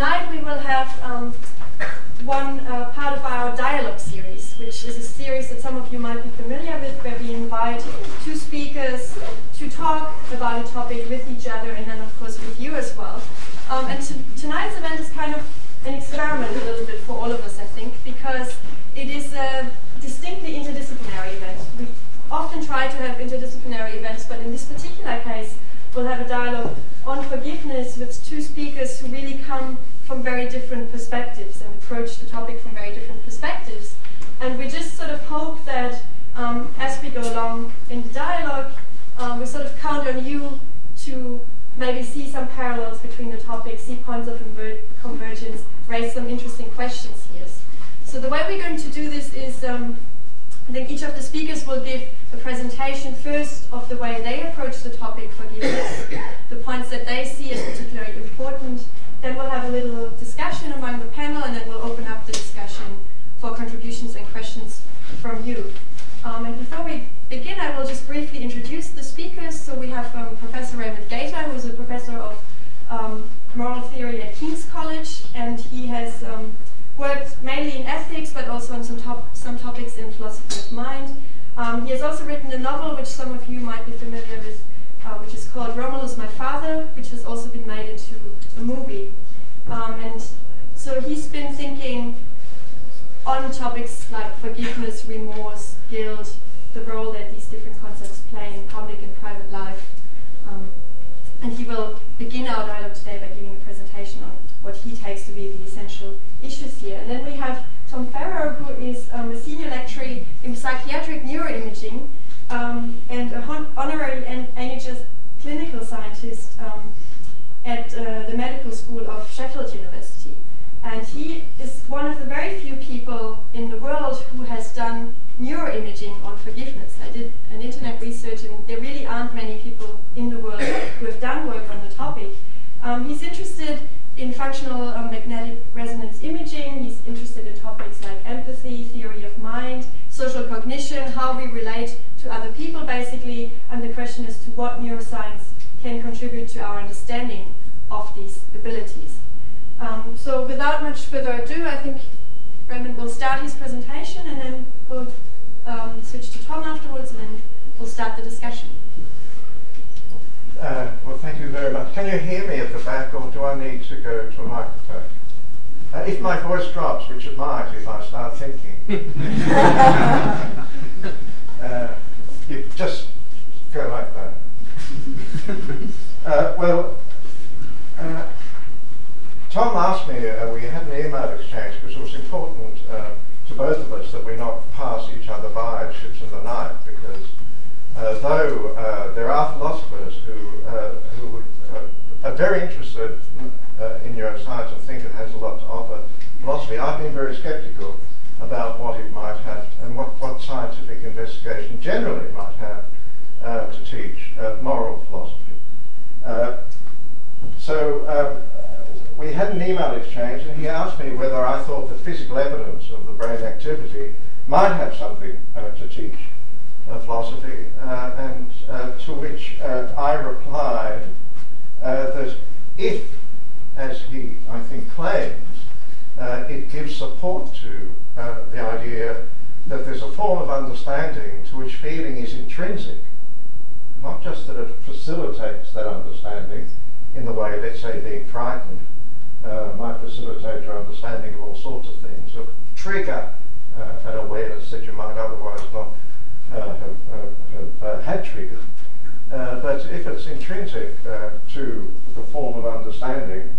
tonight we will have one part of our dialogue series, which is a series that some of you might be familiar with, where we invite two speakers to talk about a topic with each other and then, of course, with you as well. And tonight's event is kind of an experiment a little bit for all of us, I think, because it is a distinctly interdisciplinary event. We often try to have interdisciplinary events, but in this particular case, we'll have a dialogue on forgiveness with two speakers who really come from very different perspectives and approach the topic from very different perspectives. And we just sort of hope that as we go along in the dialogue, we sort of count on you to maybe see some parallels between the topics, see points of convergence, raise some interesting questions here. So the way we're going to do this is I think each of the speakers will give a presentation first of the way they approach the topic forgiveness, the points that they see as particularly important. Then we'll have a little discussion among the panel, and then we'll open up the discussion for contributions and questions from you. And before we begin, I will just briefly introduce the speakers. So we have Professor Raymond Gaita, who is a professor of moral theory at King's College, and he has worked mainly in ethics, but also on some topics in philosophy of mind. He has also written a novel, which some of you might be familiar with, which is called Romulus, My Father, which has also been made into a movie. And so he's been thinking on topics like forgiveness, remorse, guilt, the role that these different concepts play in public and private life. And he will begin our dialogue today by giving a presentation on what he takes to be the essential issues here. And then we have Tom Farrow, who is a senior lecturer in psychiatric neuroimaging and a honorary NHS clinical scientist at the medical school of Sheffield University. And he is one of the very few people in the world who has done neuroimaging on forgiveness. I did an internet research, and there really aren't many people in the world who have done work on the topic. He's interested in functional magnetic resonance imaging. He's interested in topics like empathy, theory of mind, social cognition, how we relate to other people, basically, and the question as to what neuroscience can contribute to our understanding of these abilities. So without much further ado, I think Raymond will start his presentation, and then we'll switch to Tom afterwards, and then we'll start the discussion. Well, thank you very much. Can you hear me at the back, or do I need to go to a microphone? If my voice drops, which it might if I start thinking, you just go like that. Tom asked me, we had an email exchange, because it was important to both of us that we not pass each other by at ships in the night, because though there are philosophers who are very interested in neuroscience and think it has a lot to offer philosophy, I've been very sceptical about what it might have and what scientific investigation generally might have to teach moral philosophy. We had an email exchange, and he asked me whether I thought that physical evidence of the brain activity might have something to teach philosophy, and to which I replied that if, as he, I think, claims, it gives support to the idea that there's a form of understanding to which feeling is intrinsic, not just that it facilitates that understanding in the way, let's say, being frightened might facilitate your understanding of all sorts of things, or trigger an awareness that you might otherwise not have had triggered. But if it's intrinsic to the form of understanding,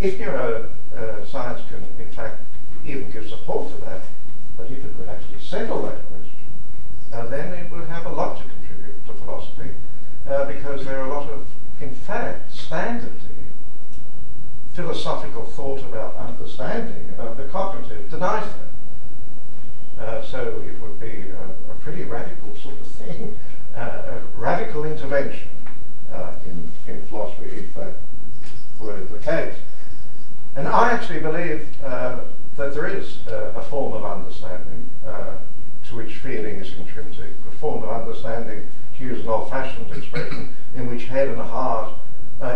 if neuroscience can, in fact, even give support to that, but if it could actually settle that question, then it would have a lot to contribute to philosophy, because there are a lot of, in fact, standardly philosophical thought about understanding, about the cognitive, denies that. So it would be a pretty radical sort of thing, a radical intervention in philosophy, if that were the case. And I actually believe that there is a form of understanding to which feeling is intrinsic, a form of understanding, to use an old-fashioned expression, in which head and heart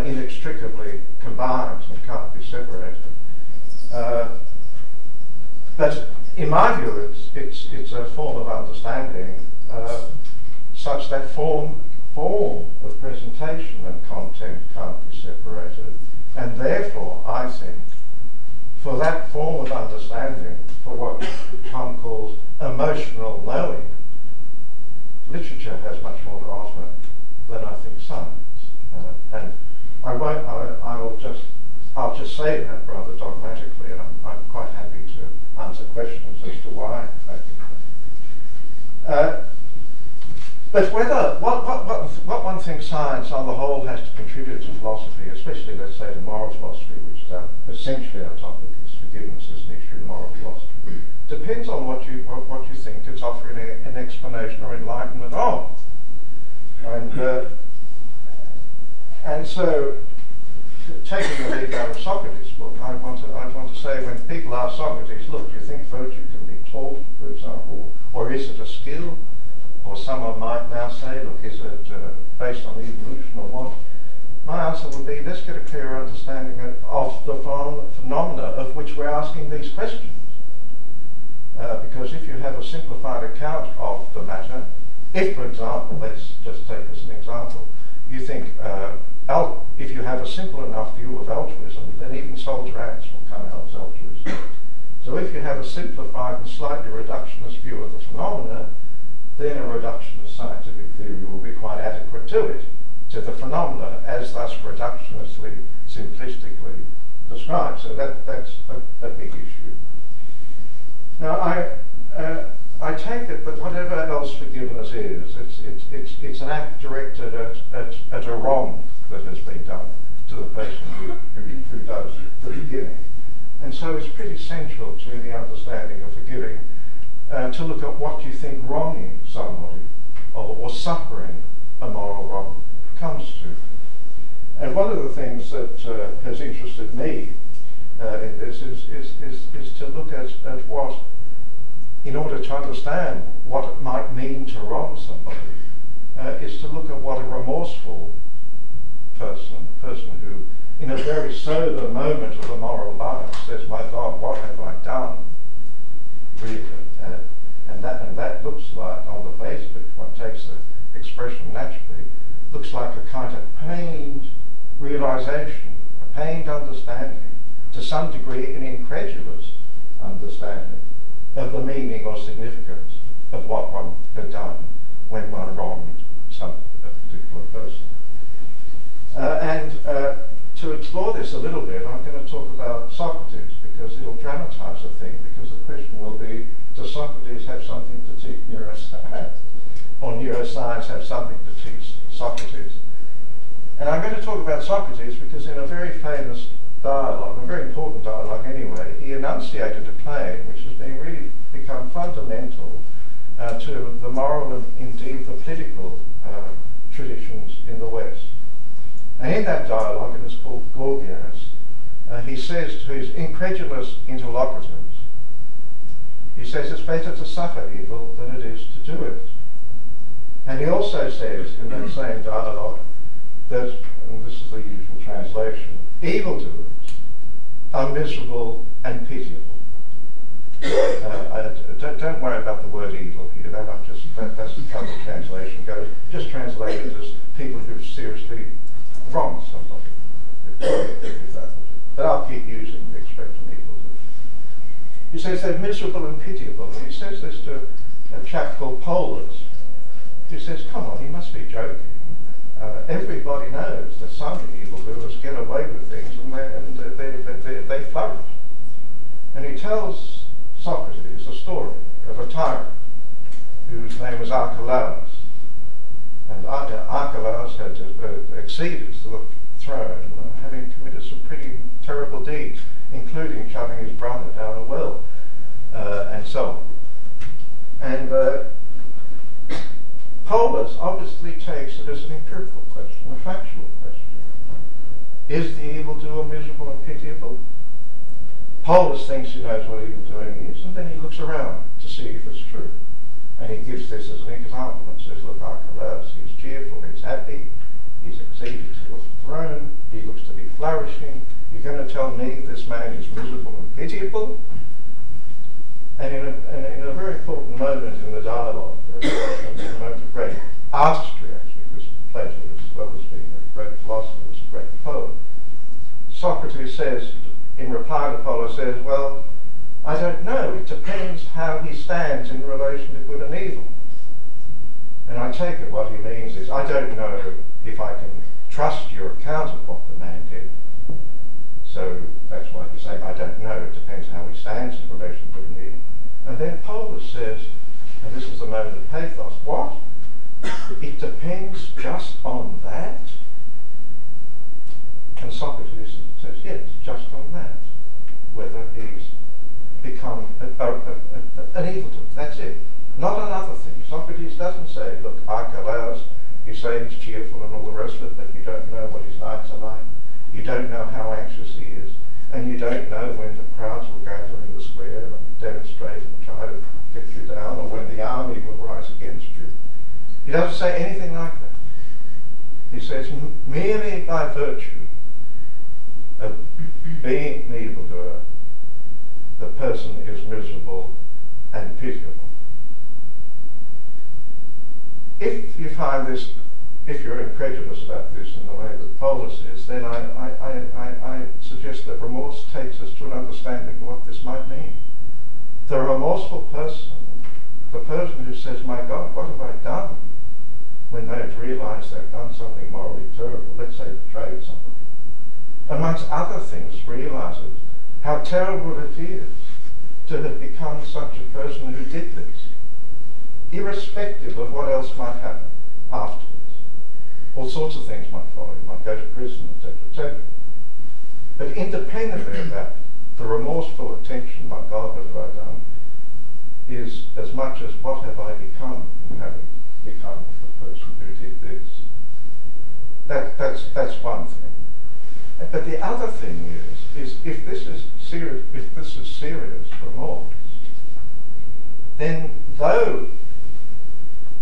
inextricably combined and can't be separated. But in my view, it's a form of understanding such that form of presentation and content can't be separated. And therefore, I think, for that form of understanding, for what Tom calls emotional knowing, literature has much more to offer than I think science. And I won't. I'll just say that rather dogmatically, and I'm quite happy to answer questions as to why I think that. But what one thinks science on the whole has to contribute to philosophy, especially let's say to moral philosophy, which is essentially our topic, is forgiveness as an issue in moral philosophy, depends on what you think it's offering an explanation or enlightenment of. And so, taking the lead out of Socrates' book, I want to say when people ask Socrates, look, do you think virtue can be taught, for example, or is it a skill? Or someone might now say, look, is it based on evolution or what? My answer would be, let's get a clearer understanding of the phenomena of which we're asking these questions. Because if you have a simplified account of the matter, if, for example, let's just take as an example, you think, if you have a simple enough view of altruism, then even soldier ants will come out as altruism. So if you have a simplified and slightly reductionist view of the phenomena, then a reductionist scientific theory will be quite adequate to it, to the phenomena, as thus reductionistly, simplistically described. So that's a big issue. Now, I take it that whatever else forgiveness is, it's an act directed at a wrong that has been done to the person who does the forgiving. And so it's pretty central to the understanding of forgiving to look at what you think wronging somebody or suffering a moral wrong comes to. And one of the things that has interested me in this is to look at what, in order to understand what it might mean to wrong somebody, is to look at what a remorseful person, a person who in a very sober moment of a moral life says, my God, what have I done? Really, and that looks like, on the face of it, one takes the expression naturally, looks like a kind of pained realization, a pained understanding, to some degree an incredulous understanding of the meaning or significance of what one had done when one wronged a particular person. And to explore this a little bit, I'm going to talk about Socrates, because it'll dramatize the thing, because the question will be, does Socrates have something to teach neuroscience? Or neuroscience have something to teach Socrates? And I'm going to talk about Socrates because in a very famous dialogue, a very important dialogue anyway, he enunciated a claim which has been really become fundamental to the moral and indeed the political traditions in the West. And in that dialogue, and it's called Gorgias, he says to his incredulous interlocutors, he says it's better to suffer evil than it is to do it. And he also says in that same dialogue that, and this is the usual translation, evildoers are miserable and pitiable. Don't worry about the word evil here. That's the trouble translation goes. Just translate it as people who've seriously wronged somebody. But I'll keep using the expression evildoers. He says they're miserable and pitiable, and he says this to a chap called Polus. He says, "Come on, he must be joking. Everybody knows that some evildoers get away with things and they flourish." And he tells Socrates a story of a tyrant whose name was Archelaus. And Archelaus had acceded to the throne, having committed some pretty terrible deeds, including shoving his brother down a well, and so on. And Polus obviously takes it as an empirical question, a factual question. Is the evildoer miserable and pitiable? Polus thinks he knows what evildoing is, and then he looks around to see if it's true. And he gives this as an example and says, look, Archelaus, he's cheerful, he's happy, he's acceded to the throne, flourishing. You're going to tell me this man is miserable and pitiable? And in a very important moment in the dialogue, a moment of great artistry, actually, because Plato, as well as being a great philosopher, was a great poet, Socrates says, in reply to Polus, says, well, I don't know, it depends how he stands in relation to good and evil. And I take it what he means is, I don't know if I can trust your account of what the man did. So that's why he's saying, I don't know, it depends how he stands in relation to good and evil. And then Polus says, and this is the moment of pathos, what? It depends just on that? And Socrates says, yes, just on that. Whether he's become an evildoer, that's it. Not another thing. Socrates doesn't say, look, Archelaus, you say he's cheerful and all the rest of it, but you don't know what his nights are like. You don't know how anxious he is. And you don't know when the crowds will gather in the square and demonstrate and try to get you down, or when the army will rise against you. He doesn't say anything like that. He says, merely by virtue of being an evildoer, the person is miserable and pitiable. If you find this, if you're incredulous about this in the way that Polus is, then I suggest that remorse takes us to an understanding of what this might mean. The remorseful person, the person who says, my God, what have I done? When they've realised they've done something morally terrible, let's say betrayed somebody, amongst other things realises how terrible it is to have become such a person who did this, irrespective of what else might happen afterwards. All sorts of things might follow, you might go to prison, etc., etc. But independently of that, the remorseful attention, my God, what have I done, is as much as what have I become in having become the person who did this. That's one thing. But the other thing is if this is serious remorse, then though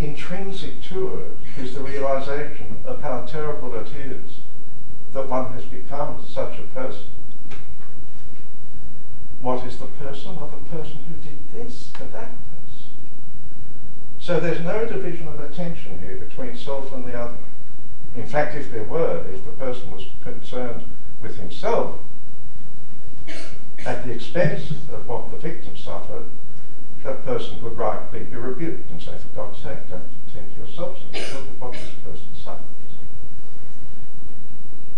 intrinsic to it is the realization of how terrible it is that one has become such a person, what is the person? Well, the person who did this to that person. So there's no division of attention here between self and the other. In fact, if there were, if the person was concerned with himself at the expense of what the victim suffered, that person would rightly be rebuked and say, for God's sake, don't attend to yourself, so look at what this person suffers.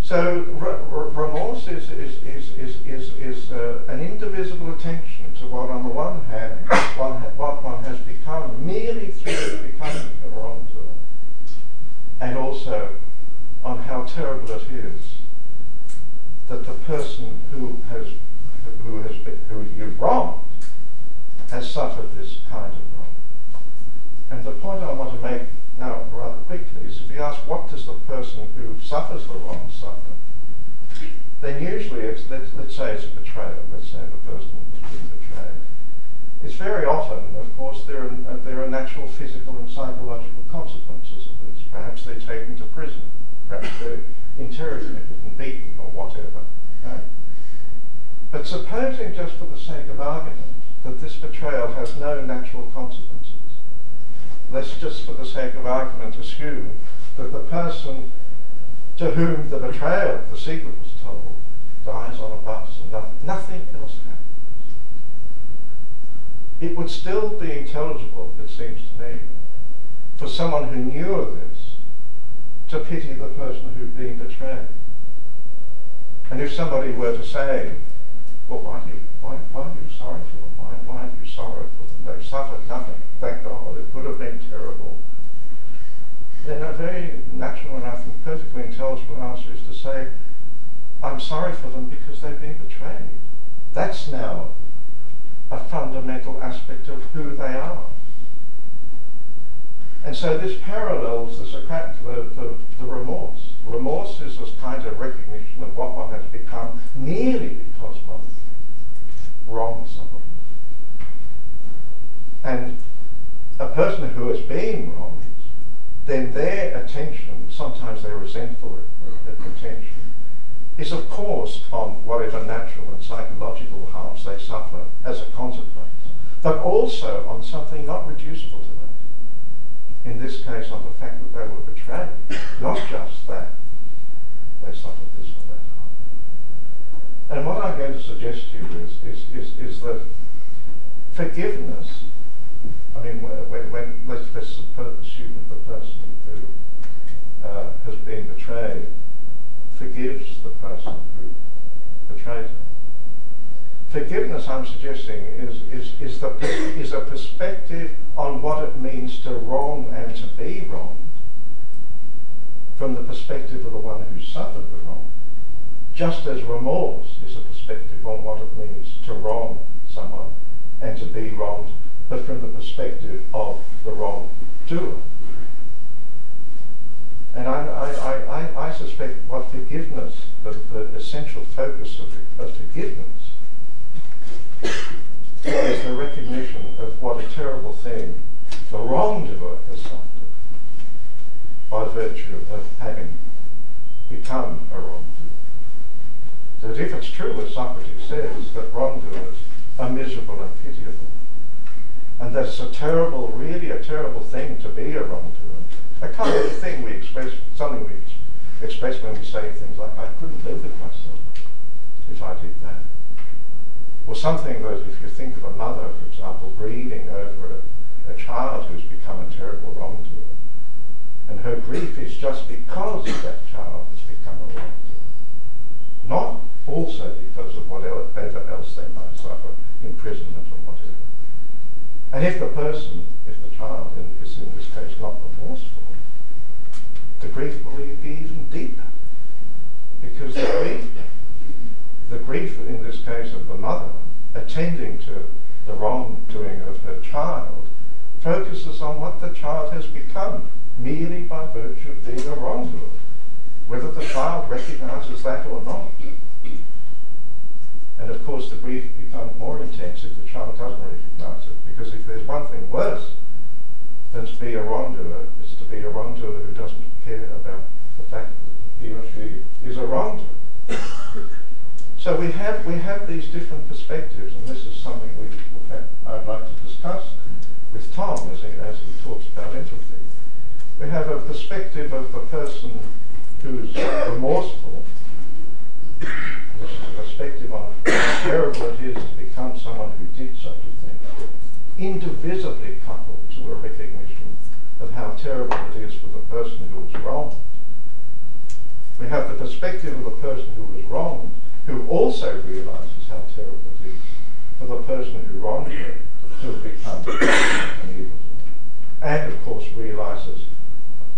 So remorse is an indivisible attention to what, on the one hand, what one has become merely through becoming a wrongdoer, and also on how terrible it is that the person who you've wronged has suffered this kind of wrong. And the point I want to make now rather quickly is, if you ask what does the person who suffers the wrong suffer, then usually it's, let's say it's a betrayal, let's say the person who's been betrayed. It's very often, of course, there are natural physical and psychological consequences of this. Perhaps they're taken to prison, perhaps they're interrogated and beaten or whatever. No? But supposing, just for the sake of argument, that this betrayal has no natural consequences. Let's just, for the sake of argument, assume that the person to whom the betrayal, the secret was told, dies on a bus and nothing else happens. It would still be intelligible, it seems to me, for someone who knew of this to pity the person who'd been betrayed. And if somebody were to say, well, why are you sorry for them? Why are you sorry for them? They've suffered nothing. Thank God, it could have been terrible. Then a very natural and I think perfectly intelligible answer is to say, I'm sorry for them because they've been betrayed. That's now a fundamental aspect of who they are. And so this parallels the remorse. Remorse is this kind of recognition of what one has become merely because one wronged somebody. And a person who has been wronged, then their attention, sometimes their resentful attention, is of course on whatever natural and psychological harms they suffer as a consequence, but also on something not reducible to that. In this case, on the fact that they were betrayed, not just that they suffered this or that harm. And what I'm going to suggest to you is that forgiveness, I mean, when let's assume that the person who has been betrayed forgives the person who betrayed him. Forgiveness, I'm suggesting, is a perspective on what it means to wrong and to be wronged from the perspective of the one who suffered the wrong, just as remorse is a perspective on what it means to wrong someone and to be wronged, but from the perspective of the wrongdoer. And I suspect what forgiveness, the essential focus of forgiveness, is the recognition of what a terrible thing the wrongdoer has suffered by virtue of having become a wrongdoer. That if it's true, as Socrates says, that wrongdoers are miserable and pitiable, and that's a terrible, really a terrible thing to be a wrongdoer. A kind of thing we express, something we express when we say things like, I couldn't live with myself if I did that. Or something that if you think of a mother, for example, grieving over a child who's become a terrible wrongdoer, and her grief is just because that child has become a wrongdoer, not also because of whatever else they might suffer, imprisonment or whatever. And if the person, if the child is in this case not remorseful, the grief will be even deeper. Because the grief in this case of the mother, attending to the wrongdoing of her child, focuses on what the child has become, merely by virtue of being a wrongdoer, whether the child recognises that or not. And of course the grief becomes more intense if the child doesn't recognise it, because if there's one thing worse than to be a wrongdoer, it's to be a wrongdoer who doesn't care about the fact that he or she is a wrongdoer. So we have these different perspectives, and this is something I'd like to discuss with Tom as he talks about empathy. We have a perspective of the person who's remorseful, which is a perspective on how terrible it is to become someone who did such a thing, indivisibly coupled to a recognition of how terrible it is for the person who was wronged. We have the perspective of the person who was wronged, who also realises how terrible it is for the person who wronged her to have become an evildoer, and of course realises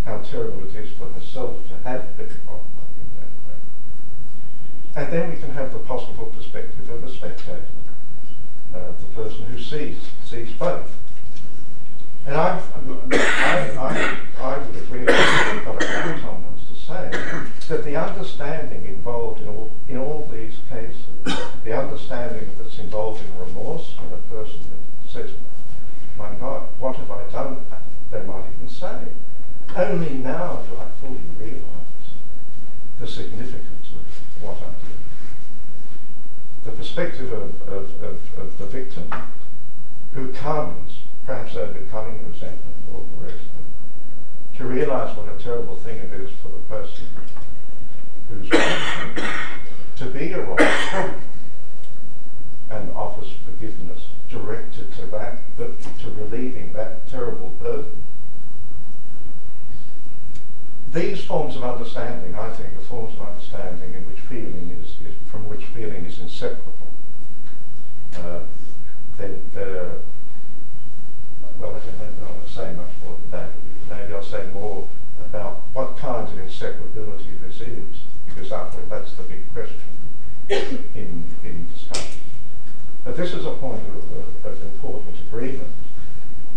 how terrible it is for herself to have been wronged in that way. And then we can have the possible perspective of a spectator, the person who sees both. And I would agree with what Tom wants to say, that the understanding involved in all these cases, the understanding that's involved in remorse when a person says, my God, what have I done? They might even say, only now do I fully realise the significance of what I did. The perspective of the victim, who comes, perhaps overcoming resentment and all the rest of it, to realise what a terrible thing it is for the person who's wrong to be a wrong, and offers forgiveness directed to that, but to relieving that terrible burden. These forms of understanding, I think, are forms of understanding in which feeling is inseparable. Well, I don't want to say much more than that. Maybe I'll say more about what kinds of inseparability this is, because after all, that's the big question in discussion. But this is a point of important agreement,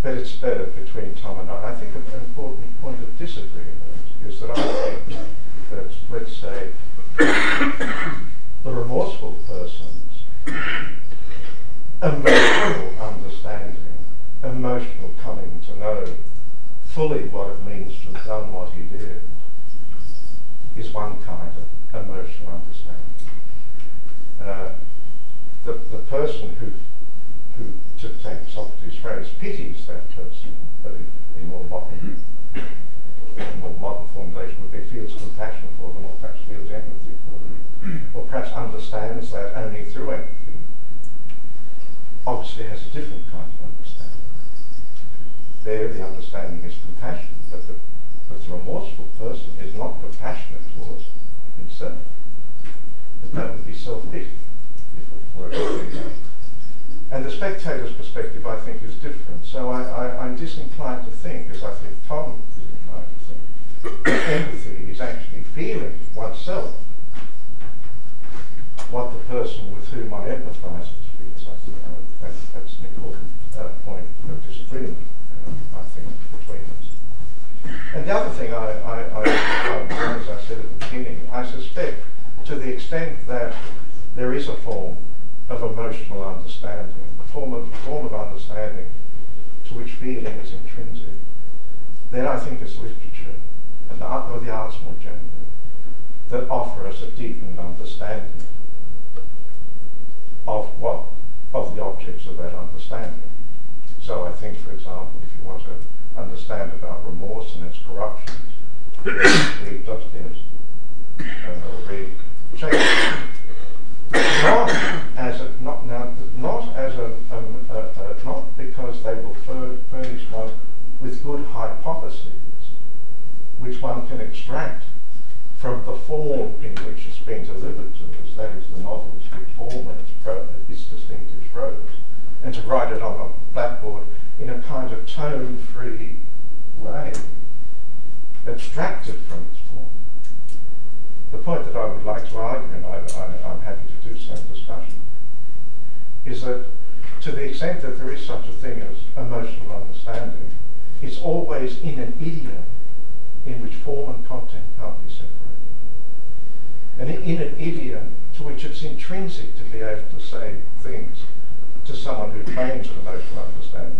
but it's better between Tom and I. I think an important point of disagreement is that I think that, let's say, the remorseful person's emotional understanding, emotional coming to know fully what it means to have done what he did, is one kind of emotional understanding. person who, to take Socrates' phrase, pities that person, in more modern formulation would be feels compassion for them, or perhaps feels empathy for them, or perhaps understands that only through empathy. Obviously has a different kind of understanding. There the understanding is compassion, but the remorseful person is not compassionate towards himself. That would be self-pity if it were to be that. And the spectator's perspective, I think, is different. So I'm disinclined to think, as I think Tom is inclined to think, that empathy is actually feeling oneself what the person with whom I empathise feels. I think that's an important point of disagreement, I think, between us. And the other thing I as I said at the beginning, I suspect, to the extent that there is a form of emotional understanding, a form of understanding to which feeling is intrinsic, then I think it's literature and the art, or the arts more generally, that offer us a deepened understanding of what? Of the objects of that understanding. So I think, for example, if you want to understand about remorse and its corruptions, read Dostoevsky, or read Shakespeare, not because they will furnish one with good hypotheses which one can extract from the form in which it's been delivered to us, that is the novel's form and its distinctive prose, and to write it on a blackboard in a kind of tone-free way, abstracted from its form. The point that I would like to argue, and I'm happy to do so in discussion, is that to the extent that there is such a thing as emotional understanding, it's always in an idiom in which form and content can't be separated. And in an idiom to which it's intrinsic to be able to say things to someone who claims an emotional understanding,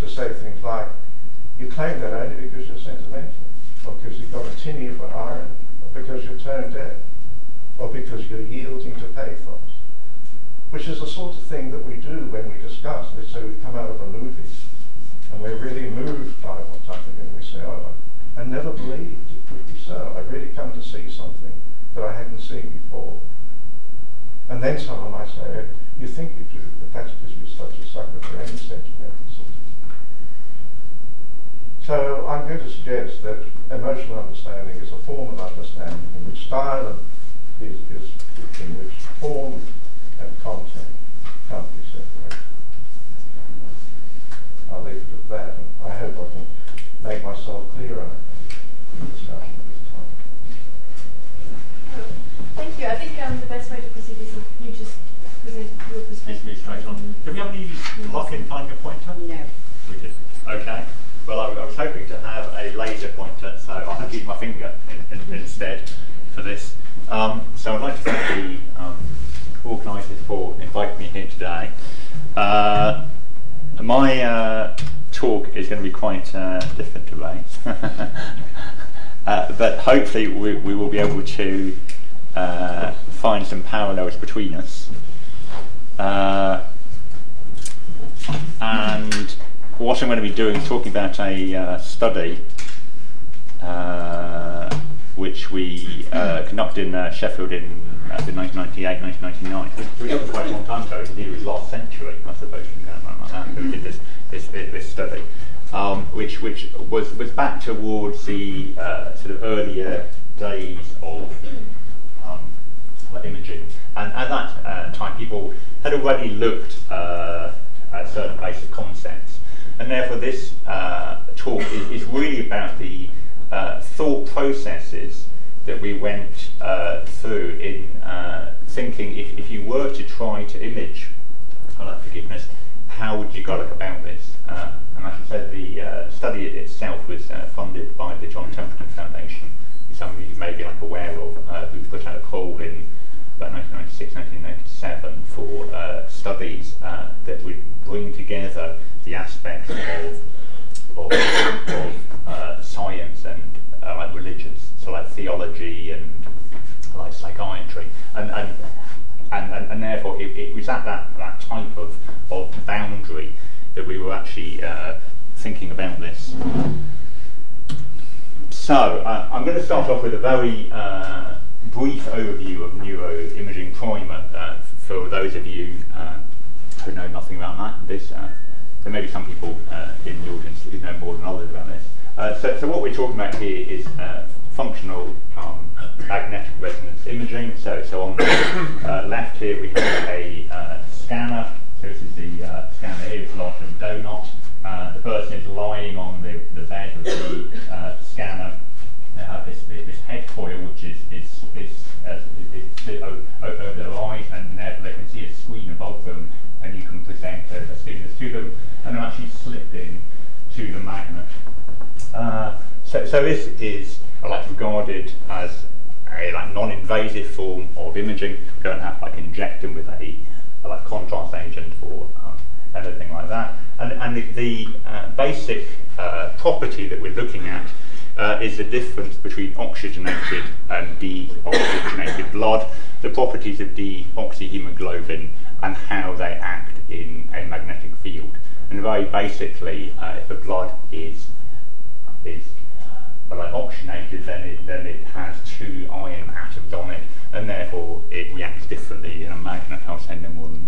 to say things like, you claim that only because you're sentimental, or because you've got a tinny for irony, because you're tone deaf, or because you're yielding to pathos, which is the sort of thing that we do when we discuss. Let's say we come out of a movie and we're really moved by what's happening, and we say, oh, I never believed it could be so. I've really come to see something that I hadn't seen before. And then someone might say, you think you do, but that's because you're such a sucker for any sentimental sort of thing. So I'm going to suggest that emotional understanding is a form of understanding in which style is in which form and content can't be separated. I'll leave it at that, and I hope I can make myself clearer in the discussion at this time. Thank you. I think the best way to proceed is if you just present your perspective. Excuse me, straight on. Did we have any luck in finding a pointer? No. We didn't. Okay. Well, I was hoping to have a laser pointer, so I have to use my finger instead for this. So I'd like to thank the organisers for inviting me here today. My talk is going to be quite different to Ray's, but hopefully we will be able to find some parallels between us. And what I'm going to be doing is talking about a study which we conducted in Sheffield in 1998, 1999. It was quite a long time ago. Indeed, it was last century, I suppose, like that, we did this study, which was back towards the sort of earlier days of imaging. And at that time, people had already looked at certain basic concepts. And therefore this talk is really about the thought processes that we went through in thinking, if you were to try to image, forgiveness, how would you go about this? And as I said, the study itself was funded by the John Templeton Foundation, some of you may be aware of, who put out a call in about 1996, 1997 for studies that would bring together the aspects of science and religions, so theology and psychiatry, and and therefore it was at that type of boundary that we were actually thinking about this. So I'm going to start off with a very brief overview of neuroimaging primer for those of you who know nothing about this. There may be some people in the audience who know more than others about this. So what we're talking about here is functional magnetic resonance imaging. So on the left here we have a scanner. So this is the scanner here. It's large and donut. The person is lying on the bed of the scanner. They have this head coil which is over their eyes, and they can see a screen above them, and you can present a stimulus to them, and they're actually slipped in to the magnet. So this is regarded as a non-invasive form of imaging. We don't have to inject them with a contrast agent or anything like that. And the basic property that we're looking at is the difference between oxygenated and deoxygenated blood, the properties of deoxyhemoglobin, and how they act in a magnetic field. And very basically, if the blood is oxygenated, then it has two iron atoms on it, and therefore it reacts differently in a magnet. I'll say no more than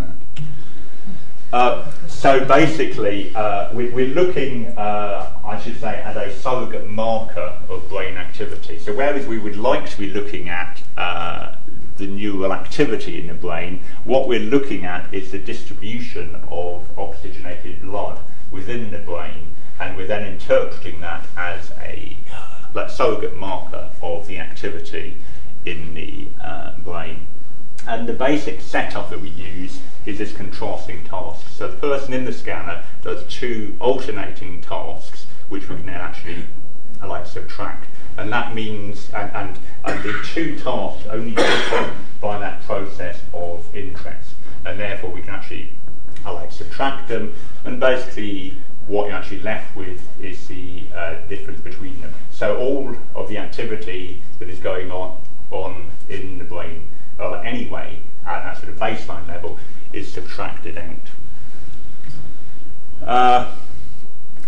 that. So basically, we're looking, I should say, at a surrogate marker of brain activity. So whereas we would like to be looking at the neural activity in the brain, what we're looking at is the distribution of oxygenated blood within the brain, and we're then interpreting that as a surrogate marker of the activity in the brain. And the basic setup that we use is this contrasting task. So the person in the scanner does two alternating tasks, which we can then actually subtract. And that means, and the two tasks only differ by that process of interest. And therefore we can actually subtract them, and basically what you're actually left with is the difference between them. So all of the activity that is going on in the brain, anyway, at that sort of baseline level, is subtracted out.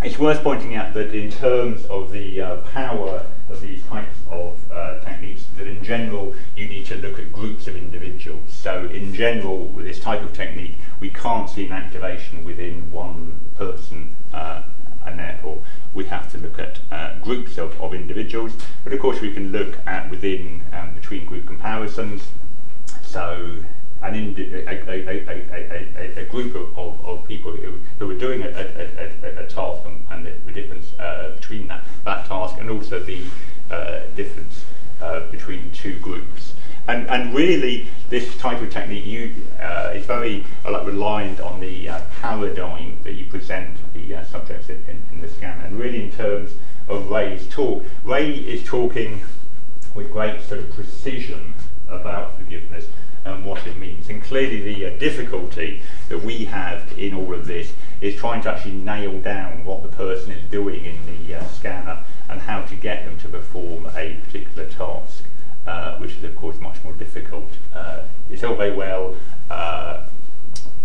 It's worth pointing out that in terms of the power of these types of techniques, that in general you need to look at groups of individuals. So in general, with this type of technique, we can't see an activation within one person, and therefore we have to look at groups of individuals. But of course we can look at within and between group comparisons. So a group of people who are doing a task, and the difference between that task, and also the difference between two groups. And really, this type of technique is very reliant on the paradigm that you present the subjects in the scanner. And really, in terms of Ray's talk, Ray is talking with great sort of precision about forgiveness and what it means. And clearly the difficulty that we have in all of this is trying to actually nail down what the person is doing in the scanner and how to get them to perform a particular task, which is of course much more difficult. It's all very well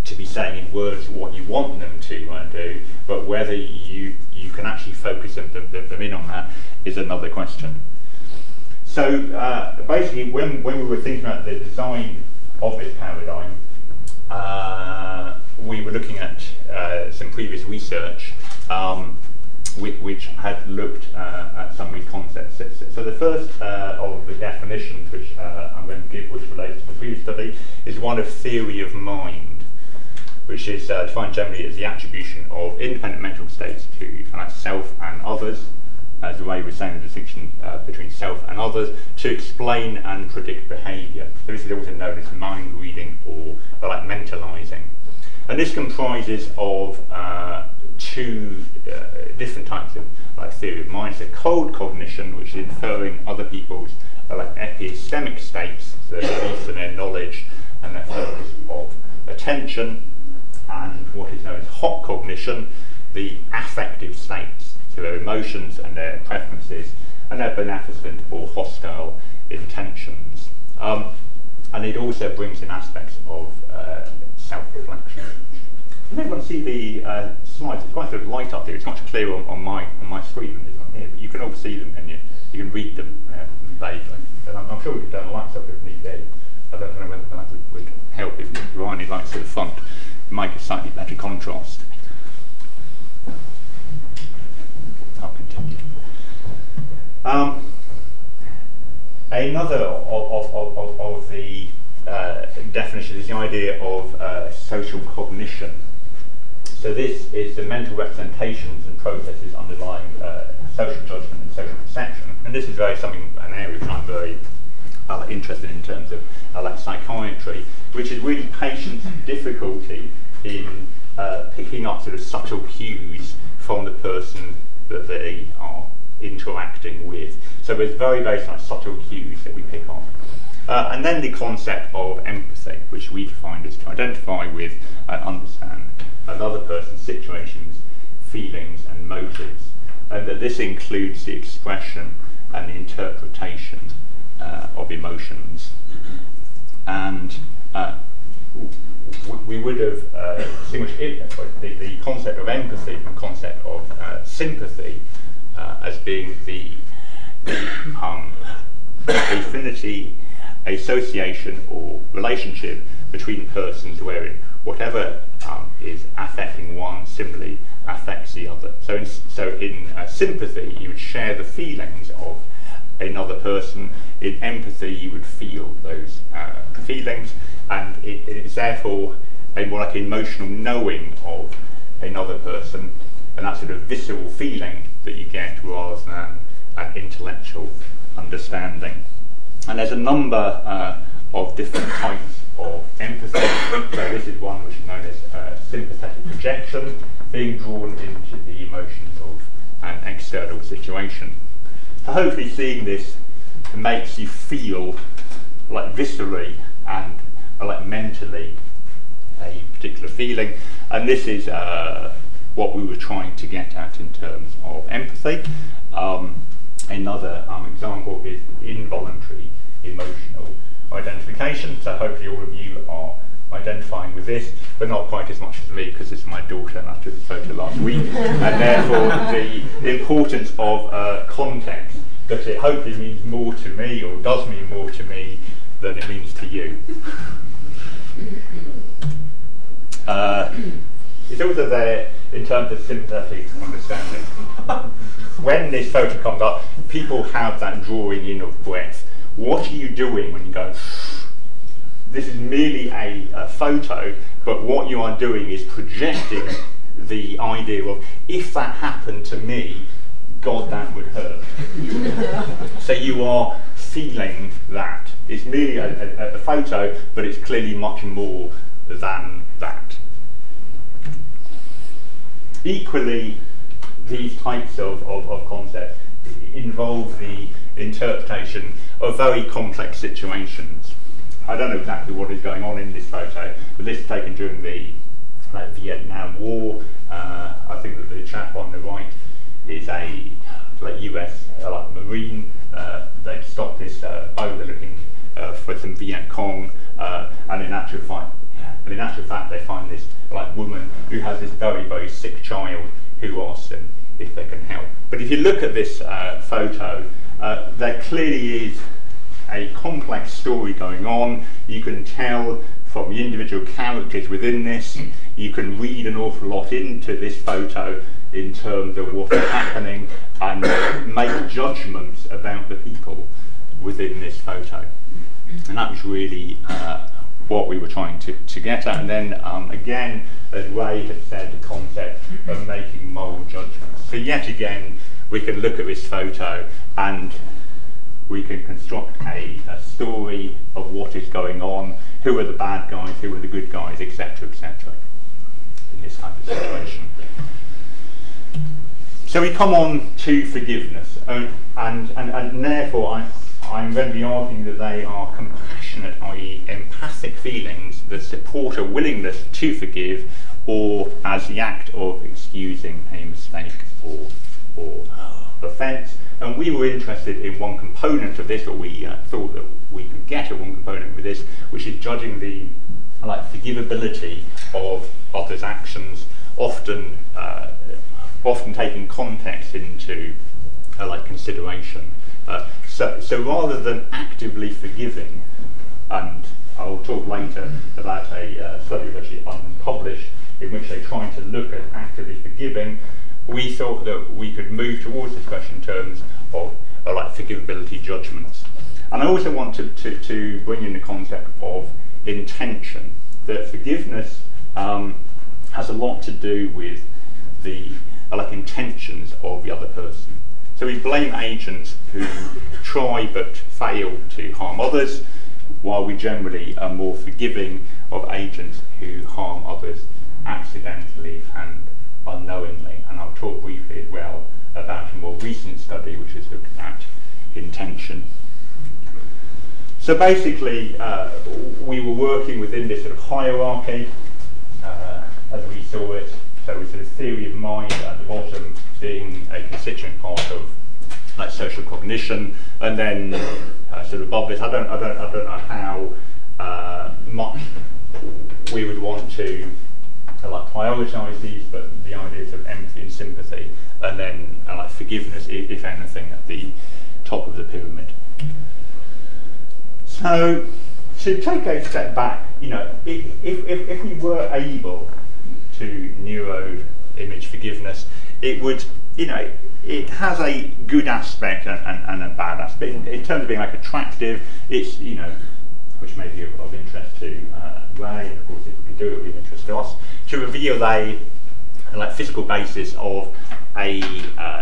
to be saying in words what you want them to do, but whether you can actually focus them in on that is another question. So basically, when we were thinking about the design of this paradigm, we were looking at some previous research which had looked at some of these concepts. So the first of the definitions which I'm going to give, which relates to the previous study, is one of theory of mind, which is defined generally as the attribution of independent mental states to self and others, as Ray was saying, the distinction between self and others, to explain and predict behaviour. So this is also known as mind reading or mentalising. And this comprises of two different types of theory of mind. So cold cognition, which is inferring other people's epistemic states, so their beliefs and their knowledge and their focus of attention, and what is known as hot cognition, the affective states, to their emotions and their preferences and their beneficent or hostile intentions. And it also brings in aspects of self-reflection. Does everyone see the slides? It's quite a sort of light up here. It's much clearer on my screen than it is on here, but you can all see them and you can read them vaguely. And I'm sure we could turn the lights up if need be. I don't know whether that would help if Ryan likes the font. It might give slightly better contrast. I'll continue. Another of the definition is the idea of social cognition. So this is the mental representations and processes underlying social judgment and social perception. And this is very an area that I'm very interested in terms of psychiatry, which is really patients' difficulty in picking up sort of subtle cues from the person that they are interacting with. So there's very, very subtle cues that we pick up. And then the concept of empathy, which we define as to identify with and understand another person's situations, feelings and motives, and that this includes the expression and the interpretation of emotions. And we would have distinguished the concept of empathy from the concept of sympathy as being the affinity, association or relationship between persons wherein whatever is affecting one similarly affects the other. So in sympathy you would share the feelings of another person, in empathy you would feel those feelings, and it is therefore a more like emotional knowing of another person, and that sort of visceral feeling that you get rather than an intellectual understanding. And there's a number of different types of empathy. So this is one which is known as sympathetic projection, being drawn into the emotions of an external situation. So hopefully seeing this makes you feel viscerally and mentally a particular feeling, and this is what we were trying to get at in terms of empathy. Another example is involuntary emotional identification. So hopefully all of you are identifying with this, but not quite as much as me, because it's my daughter and I took this photo last week, and therefore the importance of context, because it hopefully means more to me, or does mean more to me, than it means to you. It's also there in terms of sympathetic understanding. When this photo comes up, people have that drawing in of breath. What are you doing when you go? This is merely a photo, but what you are doing is projecting the idea of, if that happened to me, God, that would hurt. So you are feeling that. It's merely a photo, but it's clearly much more than that. Equally, these types of concepts involve the interpretation of very complex situations. I don't know exactly what is going on in this photo, but this is taken during the Vietnam War. I think that the chap on the right is a US Marine. They've stopped this boat, they're looking for some Viet Cong, and in actual fact they find this woman who has this very, very sick child, who asks them if they can help. But if you look at this photo, there clearly is a complex story going on. You can tell from the individual characters within this, you can read an awful lot into this photo in terms of what's happening, and make judgments about the people within this photo. And that was really what we were trying to get at. And then again, as Ray had said, the concept of making moral judgments. So yet again, we can look at this photo and we can construct a story of what is going on, who are the bad guys, who are the good guys, etc., etc., in this type of situation. So we come on to forgiveness, and therefore I'm going to be arguing that they are compassionate, i.e. empathic feelings that support a willingness to forgive, or as the act of excusing a mistake or offence, And we were interested in one component of this, or we thought that we could get at one component of this, which is judging the forgivability of others' actions, often often taking context into consideration. So rather than actively forgiving, and I'll talk later about a study that's actually unpublished in which they tried to look at actively forgiving, we thought that we could move towards this question in terms of forgivability judgments. And I also wanted to bring in the concept of intention, that forgiveness has a lot to do with the intentions of the other person. So we blame agents who try but fail to harm others, while we generally are more forgiving of agents who harm others accidentally and unknowingly. And I'll talk briefly as well about a more recent study which is looking at intention. So basically we were working within this hierarchy as we saw it. So it's theory of mind at the bottom being a constituent part of social cognition, and then above this, I don't know how much we would want to prioritise these, but the ideas of empathy and sympathy, and then forgiveness, if anything, at the top of the pyramid. So to take a step back, if we were able to neuro-image forgiveness, it would, it has a good aspect and a bad aspect. In terms of being attractive, it's, which may be of interest to Ray, and of course if we could do it would be of interest to us, to reveal a physical basis of a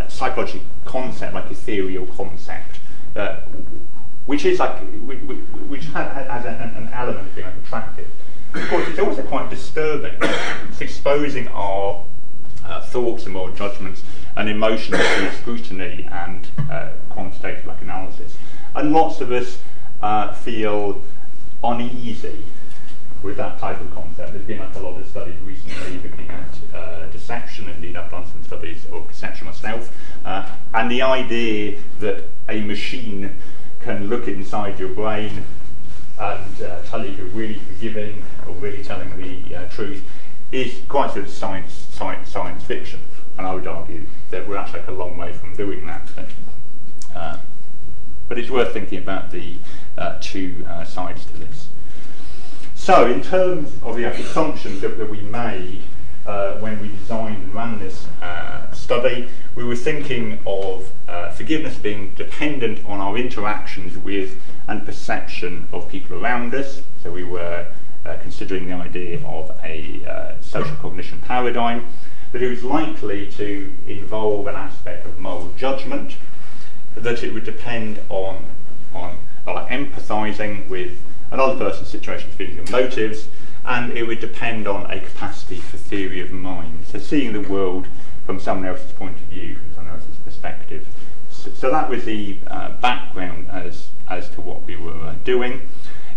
psychological concept, a ethereal concept, which is which has an element of being attractive. Of course, it's also quite disturbing. It's exposing our thoughts and moral judgments and emotions to scrutiny and quantitative analysis. And lots of us feel uneasy with that type of concept. There's been a lot of studies recently looking at deception, and indeed I've done some studies of deception myself. And the idea that a machine can look inside your brain and tell you you're really forgiving or really telling the truth is quite science fiction, and I would argue that we're actually a long way from doing that. But it's worth thinking about the two sides to this. So, in terms of the assumptions that we made when we designed and ran this study, we were thinking of forgiveness being dependent on our interactions with and perception of people around us. So we were considering the idea of a social cognition paradigm, that it was likely to involve an aspect of moral judgment, that it would depend on empathising with another person's situation, feelings and motives, and it would depend on a capacity for theory of mind, so seeing the world from someone else's point of view, from someone else's perspective. So that was the background as to what we were doing.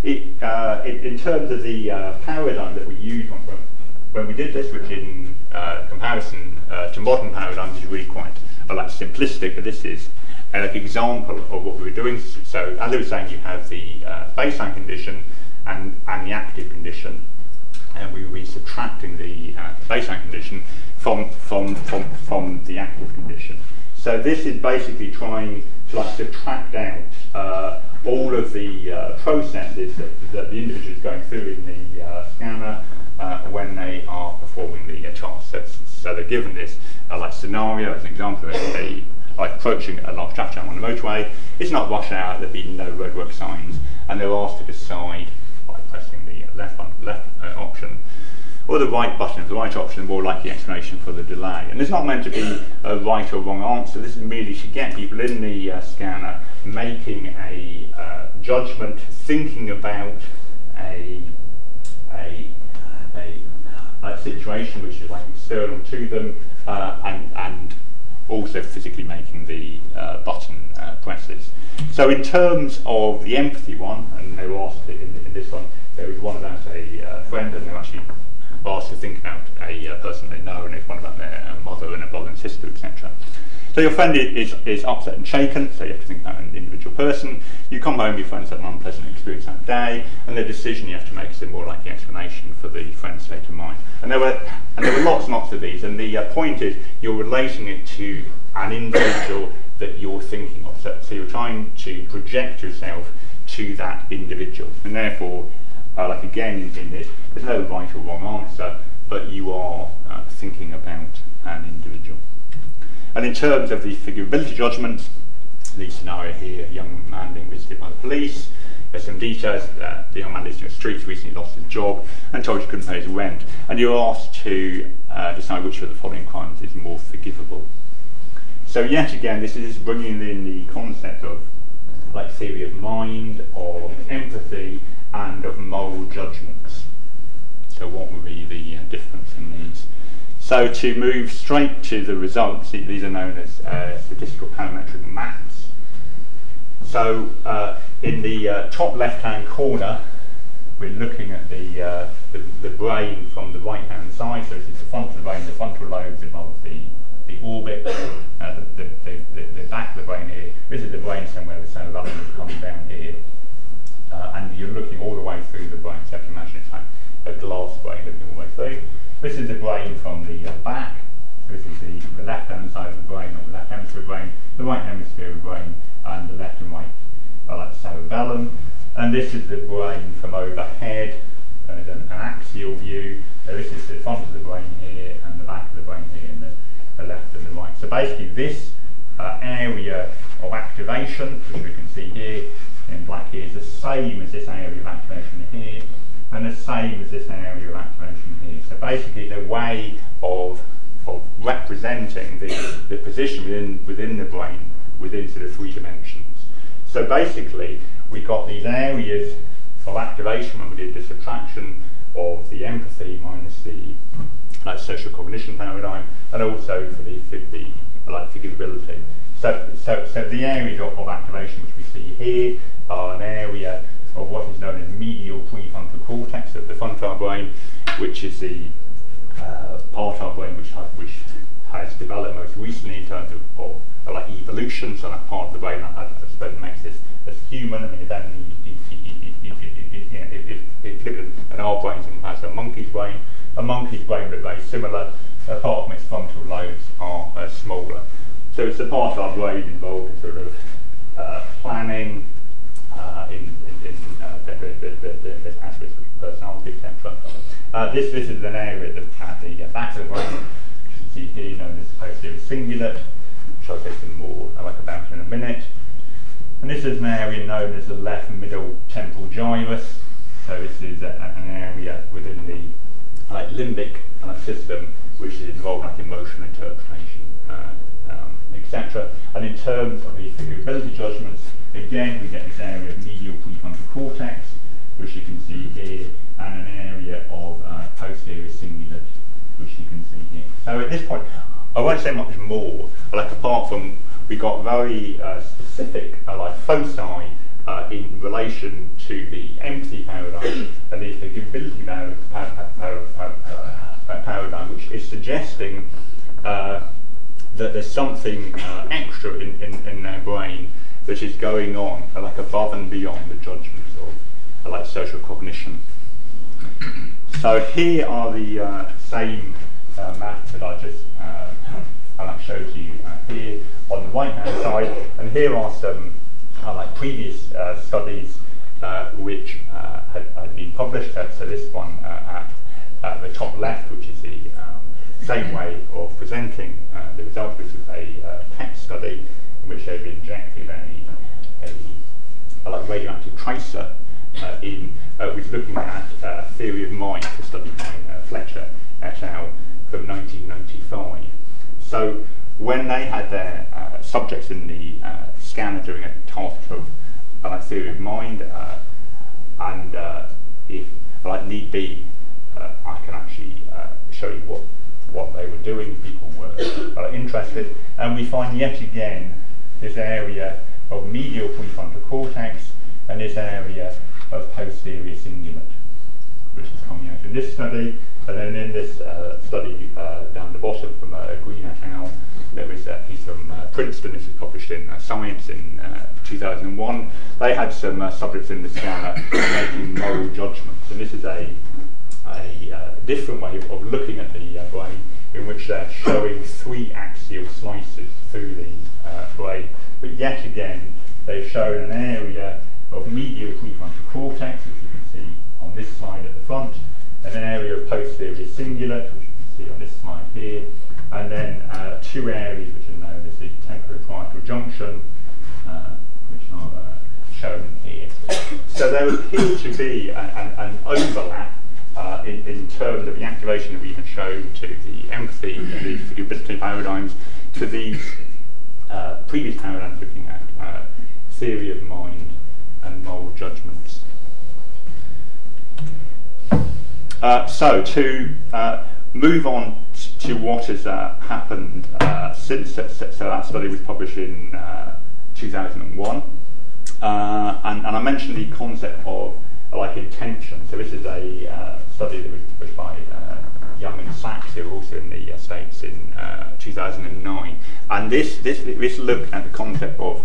In terms of the paradigm that we used when we did this, which in comparison to modern paradigms is really quite simplistic, but this is an example of what we were doing. So as I was saying, you have the baseline condition and the active condition, and we were subtracting the baseline condition from the active condition. So this is basically trying to subtract out all of the processes that the individual is going through in the scanner when they are performing the task. So they're given this scenario as an example. They are approaching a large traffic jam on the motorway. It's not rush hour, there'd be no roadwork signs, and they're asked to decide by pressing the left option or the right button for the right option, more likely explanation for the delay. And it's not meant to be a right or wrong answer. This is merely to get people in the scanner making a judgment, thinking about a situation which is external to them, and also physically making the button presses. So in terms of the empathy one, and they were asked in this one, there was one about a friend, and they were actually asked to think about a person they know, and it's one about their mother and a brother and sister, etc. So your friend is upset and shaken, so you have to think about an individual person. You come home, your friend's had an unpleasant experience that day, and the decision you have to make is a more likely explanation for the friend's state of mind. And there were lots and lots of these, and the point is you're relating it to an individual that you're thinking of. So you're trying to project yourself to that individual, and therefore, like again in this, there's no right or wrong answer, but you are thinking about an individual. And in terms of the figurability judgment, the scenario here, a young man being visited by the police, there's some details. The young man lives in the street, recently lost his job, and told he couldn't pay his rent. And you're asked to decide which of the following crimes is more forgivable. So yet again, this is bringing in the concept of like theory of mind, of empathy, and of moral judgments. So what would be the difference in these? So to move straight to the results, these are known as statistical parametric maps. So in the top left-hand corner, we're looking at the brain from the right-hand side. So it's the frontal brain, the frontal lobes above the orbit, the back of the brain here. This is the brain somewhere, the cell above it comes down here. And you're looking all the way through the brain, so you have to imagine it's like a glass brain looking all the way through. This is the brain from the back. This is the left-hand side of the brain, or the left hemisphere of the brain, the right hemisphere of the brain, and the left and right are like cerebellum. And this is the brain from overhead, and an axial view. So this is the front of the brain here, and the back of the brain here, and the left and the right. So basically this area of activation, which we can see here in black here, is the same as this area of activation here, and the same as this area of activation here. So basically the way of representing the position within the brain, within sort of three dimensions. So basically we got these areas of activation when we did the subtraction of the empathy minus the like social cognition paradigm, and also for the like figurability. So the areas of activation which we see here are an area of what is known as medial prefrontal cortex of the frontal brain, which is the part of our brain which has developed most recently in terms of like evolution. So that part of the brain, I suppose, makes us as human. I mean, if that in our brains in comparison to a monkey's brain would be very similar, apart from its frontal lobes are smaller. So it's the part of our brain involved in sort of planning, in aspects of personality, etc. This is an area at the back of the brain, which you see here, known as posterior cingulate, which I'll say some more about in a minute. And this is an area known as the left middle temporal gyrus. So this is an area within the limbic system, which is involved in emotional interpretation, etc. And in terms of the figurability judgments, again, we get this area of medial prefrontal cortex, which you can see here, and an area of posterior cingulate, which you can see here. So at this point, I won't say much more, apart from we got very specific foci in relation to the empathy paradigm and the figurability paradigm, which is suggesting that there's something extra in their brain that is going on, above and beyond the judgments of social cognition. So here are the same maps that I just showed you here on the right-hand side, and here are some previous studies which had been published. So this one at the top left, which is the same way of presenting the results, which is a PET study, which they've injected a radioactive tracer in, was looking at theory of mind, a study by Fletcher et al. From 1995. So when they had their subjects in the scanner doing a task of theory of mind, and if need be, I can actually show you what they were doing. People were interested, and we find yet again this area of medial prefrontal cortex and this area of posterior cingulate, which is coming out in this study. And then in this study down the bottom from a Green account. There was a piece from Princeton, this was published in Science in 2001. They had some subjects in the scanner making moral judgments, and this is a different way of looking at the brain, in which they're showing three axial slices through the brain. But yet again, they've shown an area of medial prefrontal cortex, which you can see on this slide at the front, and an area of posterior cingulate, which you can see on this slide here, and then two areas which are known as the temporoparietal junction, which are shown here. So there appears to be an overlap in terms of the activation that we can show to the empathy and the ubiquity paradigms to these previous paradigms looking at theory of mind and moral judgments. So to move on to what has happened since that study was published in 2001, and I mentioned the concept of like intention. So this is a study that was published by Young and Sachs, who were also in the States in 2009, and this looked at the concept of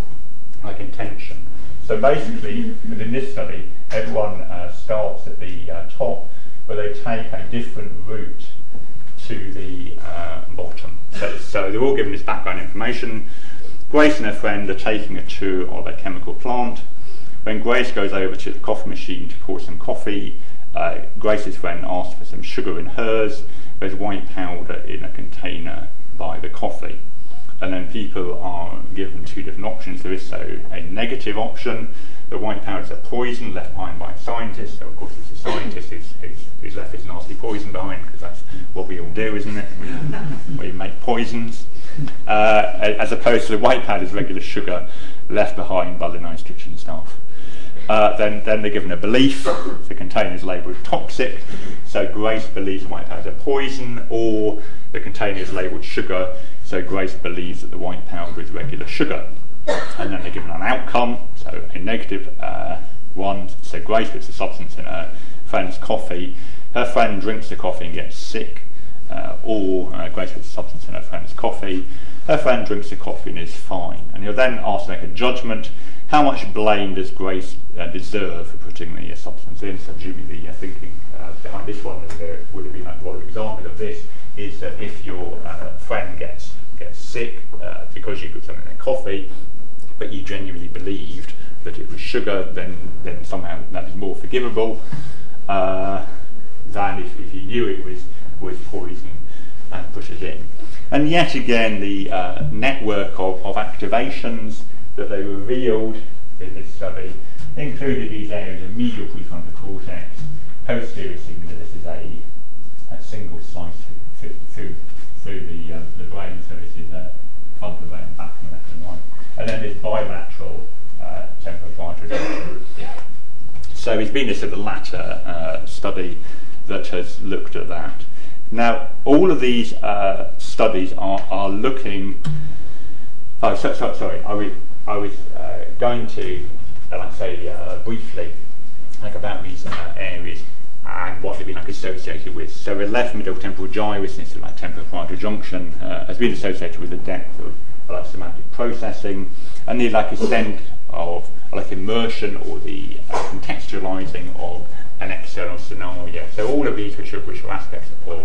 like intention. So basically, within this study, everyone starts at the top, but they take a different route to the bottom. So they're all given this background information. Grace and her friend are taking a tour of a chemical plant. When Grace goes over to the coffee machine to pour some coffee, Grace's friend asks for some sugar in hers. There's white powder in a container by the coffee. And then people are given two different options. There is so a negative option. The white powder is a poison left behind by a scientist. So of course it's a scientist who's left his nasty poison behind, because that's what we all do, isn't it? We make poisons. As opposed to the white powder is regular sugar left behind by the nice kitchen staff. Then they're given a belief. The container is labelled toxic, so Grace believes white powder is a poison, or the container is labelled sugar, so Grace believes that the white powder is regular sugar. And then they're given an outcome, so a negative one, so Grace puts the substance in her friend's coffee. Her friend drinks the coffee and gets sick, or Grace puts the substance in her friend's coffee. Her friend drinks the coffee and is fine. And you're then asked to make a judgment. How much blame does Grace deserve for putting the substance in? So presumably the thinking behind this one, there would have been a lot of examples of this, is that if your friend gets sick because you put something in coffee, but you genuinely believed that it was sugar, then somehow that is more forgivable than if you knew it was poison and put it in. And yet again, the network of activations that they revealed in this study included these areas of medial prefrontal cortex, posterior cingulate. This is a single slice through the brain, so this is front of the brain, back and left and right, and then this bilateral temporoparietal. So it's been this at the latter study that has looked at that. Now, all of these studies are looking. Oh, sorry. I was going to, like I say, briefly, like about these areas and what they've been like associated with. So the left middle temporal gyrus, this is like temporoparietal junction, has been associated with the depth of like semantic processing and the like extent of like immersion or the contextualizing of an external scenario. So all of these which are aspects of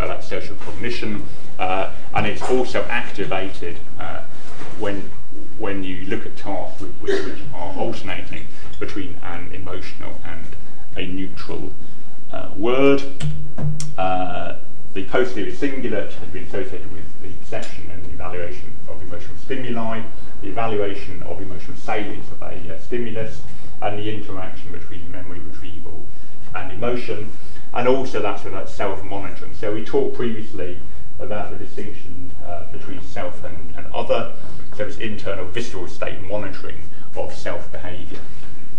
like social cognition, and it's also activated when you look at tasks which are alternating between an emotional and a neutral word. The posterior cingulate has been associated with the perception and the evaluation of emotional stimuli, the evaluation of emotional salience of a stimulus, and the interaction between memory retrieval and emotion, and also that sort of self-monitoring. So we talked previously about the distinction between self and other. So it's internal visceral state monitoring of self-behaviour.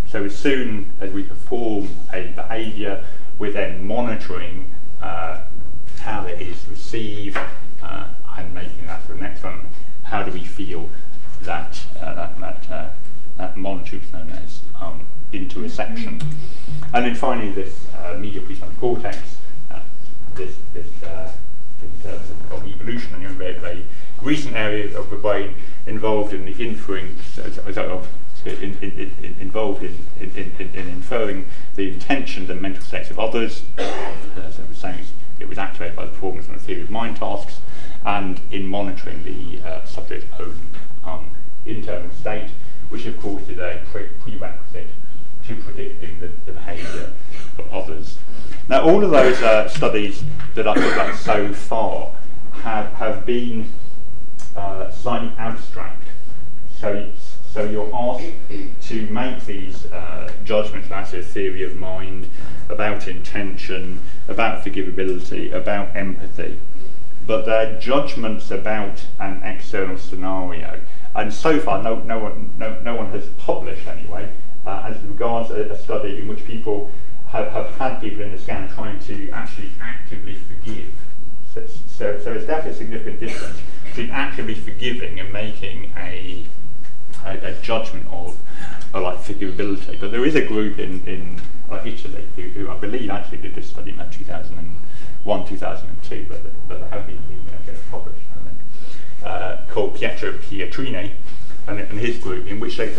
So as soon as we perform a behaviour, we're then monitoring how it is received and making that for the next one. How do we feel that monitoring is known as interoception. And then finally this medial prefrontal cortex, this in terms of recent areas of the brain involved in the inference, involved in inferring the intentions and mental states of others. As I was saying, it was activated by the performance on a series of mind tasks, and in monitoring the subject's own internal state, which of course is a prerequisite to predicting the behaviour of others. Now, all of those studies that I've looked at so far have been slightly abstract. So you're asked to make these judgments about a theory of mind, about intention, about forgivability, about empathy. But they're judgments about an external scenario. And so far, no one has published, anyway, as regards a study in which people have had people in the scan trying to actually actively forgive. So it's definitely a significant difference between actively forgiving and making a judgment of like forgivability. But there is a group in Italy who I believe actually did this study in like 2001, 2002, but they have been published, I think, called Pietro Pietrini and his group, in which they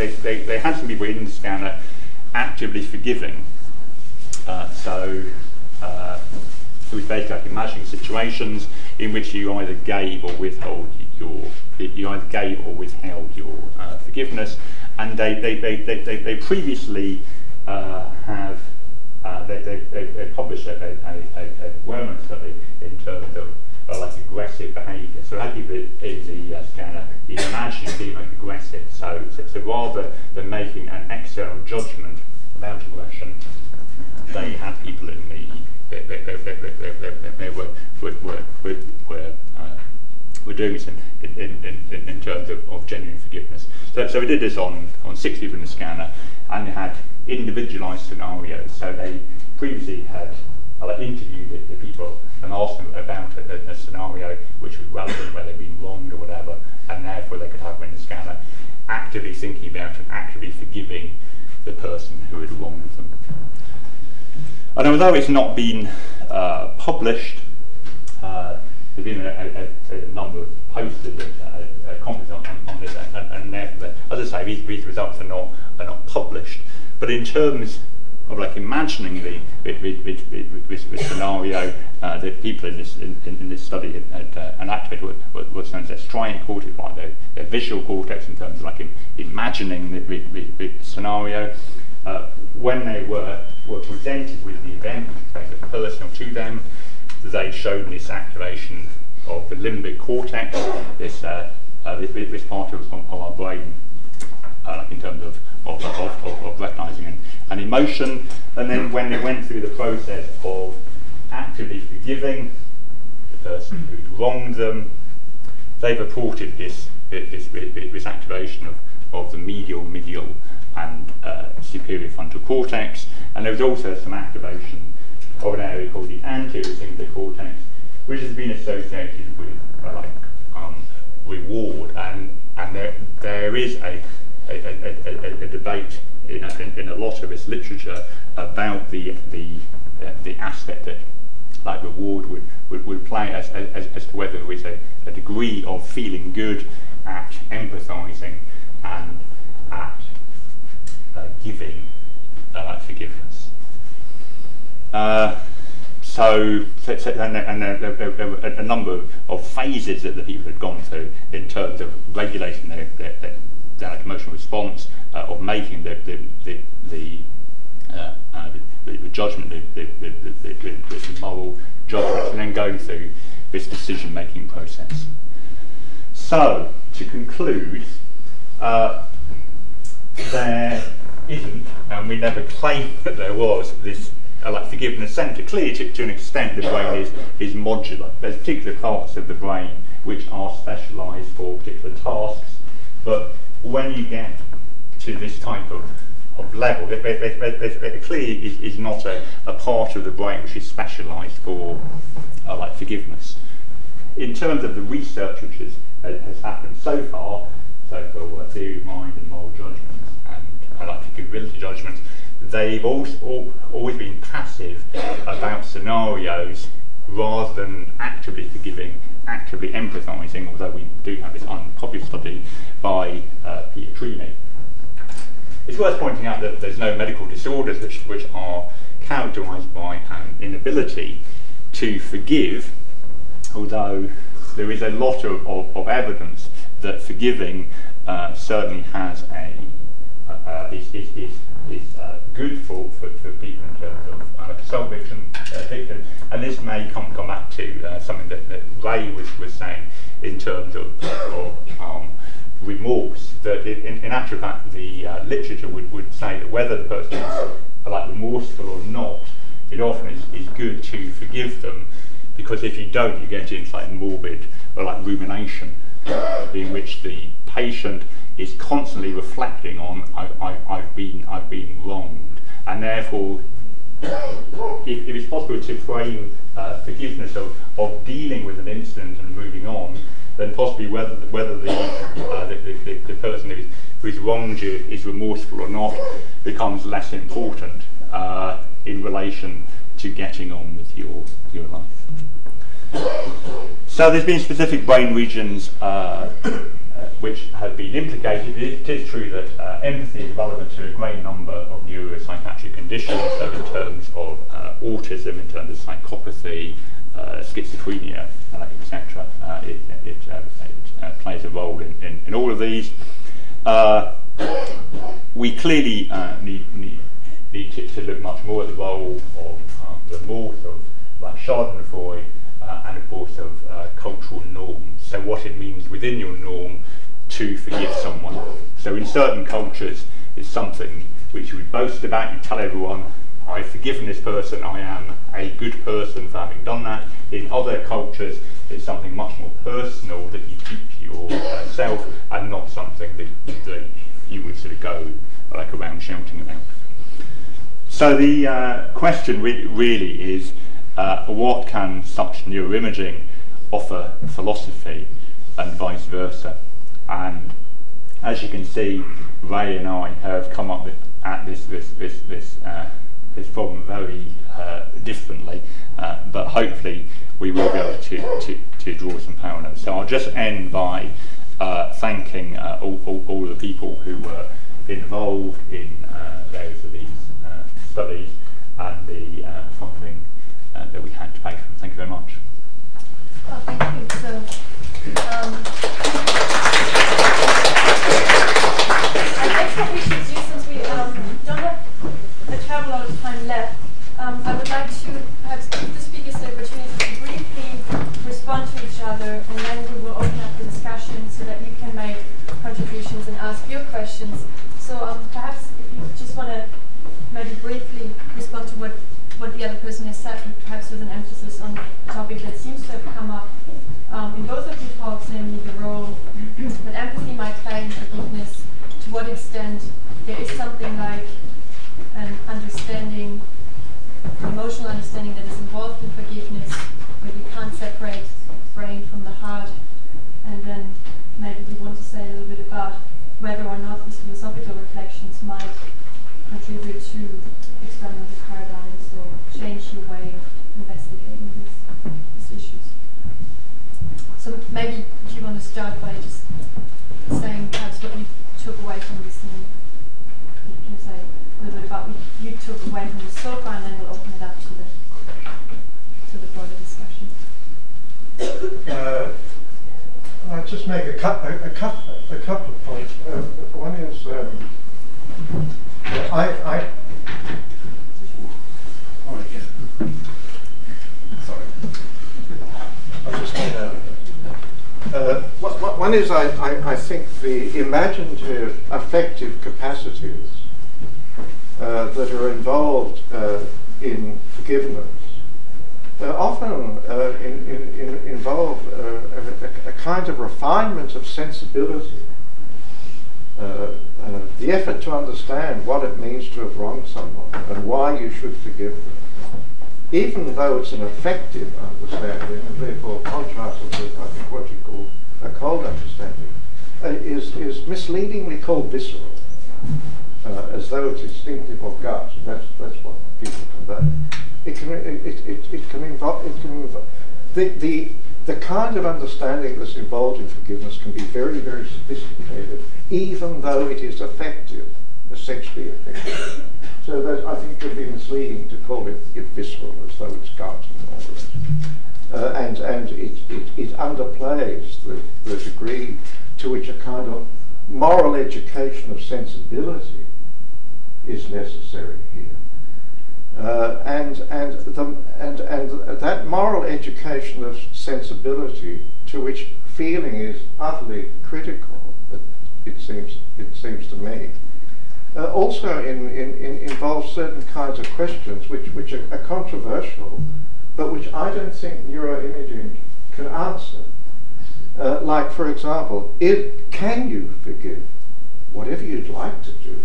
had some people in the scanner actively forgiving. So it was basically like imagining situations in which you either gave or withheld your forgiveness, and they previously have published a well-known study in terms of like aggressive behaviour. So had people in the scanner imagining being like aggressive. So rather than making an external judgment about aggression, they had people in the We're doing this in terms of genuine forgiveness. So we did this on 6 people in the scanner, and they had individualised scenarios. So they previously had interviewed the people and asked them about a scenario which was relevant, whether they'd been wronged or whatever, and therefore they could have them in the scanner actively thinking about and actively forgiving the person who had wronged them. And although it's not been published, there's been a number of posters and comments on this, and therefore, as I say, these results are not published. But in terms of like imagining the scenario that people in this study had enacted, what's known as their striate cortex, like their visual cortex, in terms of like imagining the scenario, when they were presented with the event, basically personal to them, they showed this activation of the limbic cortex, this part of our brain, in terms of recognising an emotion. And then when they went through the process of actively forgiving the person who'd wronged them, they reported this activation of the medial, medial, and superior frontal cortex. And there was also some activation of an area called the anterior cingulate cortex, which has been associated with reward, and there is a debate in a lot of this literature about the aspect that like reward would play as to whether there is a degree of feeling good at empathising and at giving forgiveness. And there were a number of phases that the people had gone through in terms of regulating their emotional response, of making the judgment, the moral judgment, and then going through this decision-making process. So, to conclude, there isn't, and we never claimed that there was, this like forgiveness centre. Clearly, to an extent, the brain is modular. There's particular parts of the brain which are specialised for particular tasks, but when you get to this type of level, there clearly is not a part of the brain which is specialised for like forgiveness. In terms of the research which has happened so far, so for theory of mind and moral judgments and like forgivability judgments, they've always been passive about scenarios rather than actively forgiving, actively empathising, although we do have this unpublished study by Pietrini. It's worth pointing out that there's no medical disorders which are characterised by an inability to forgive, although there is a lot of evidence that forgiving certainly has a is good for people in terms of self-addiction, and this may come back to something that Ray was saying in terms of remorse, that in actual fact the literature would say that whether the person is like remorseful or not, it often is good to forgive them, because if you don't, you get into like morbid or like rumination, in which the patient is constantly reflecting on I've been wronged, and therefore if it's possible to frame forgiveness of dealing with an incident and moving on, then possibly whether the person who's wronged you is remorseful or not becomes less important in relation to getting on with your life. So there's been specific brain regions which have been implicated. It is true that empathy is relevant to a great number of neuropsychiatric conditions, so in terms of autism, in terms of psychopathy, schizophrenia, etc. It plays a role in all of these. We clearly need to look much more at the role of remorse, of like schadenfreude, and of course of cultural norms, so what it means within your norm to forgive someone. So in certain cultures it's something which you would boast about, you tell everyone, I've forgiven this person, I am a good person for having done that. In other cultures it's something much more personal that you keep to yourself, and not something that you would sort of go like around shouting about. So the question really is, what can such neuroimaging offer philosophy and vice versa? And as you can see, Ray and I have come up at this problem very differently, but hopefully we will be able to draw some parallels. So I'll just end by thanking all the people who were involved in various of these studies and the funding that we had to pay for. Thank you very much. Oh, thank you. So, I guess what we should do, since we don't have a terrible lot of time left, I would like to perhaps give the speakers the opportunity to briefly respond to each other, and then we will open up the discussion so that you can make contributions and ask your questions. So perhaps if you just want to maybe briefly respond to what the other person has said, perhaps with an emphasis on a topic that seems to have come up in both of the talks, namely the role that empathy might play in forgiveness, to what extent there is something like an understanding, emotional understanding that is involved in forgiveness, where you can't separate brain from the heart, and then maybe you want to say a little bit about whether or not these philosophical reflections might contribute to expanding the paradigms or change your way of investigating these issues. So maybe do you want to start by just saying perhaps what you took away from this, and you can say a little bit about what you took away from this so far, and then we'll open it up to the broader discussion. I'll just make a couple of points. One is I think the imaginative, affective capacities that are involved in forgiveness often involve a kind of refinement of sensibility. The effort to understand what it means to have wronged someone and why you should forgive them, even though it's an effective understanding, and therefore contrasted with, I think, what you call a cold understanding, is misleadingly called visceral, as though it's instinctive or gut. That's what people convey. It can involve the kind of understanding that's involved in forgiveness can be very, very sophisticated, even though it is effective, essentially effective. So that, I think, it would be misleading to call it visceral, as though it's gut and all the rest. And it underplays the degree to which a kind of moral education of sensibility is necessary here. And that moral education of sensibility, to which feeling is utterly critical, it seems to me, also involves certain kinds of questions which are controversial, but which I don't think neuroimaging can answer. Like, for example, can you forgive whatever you'd like to do?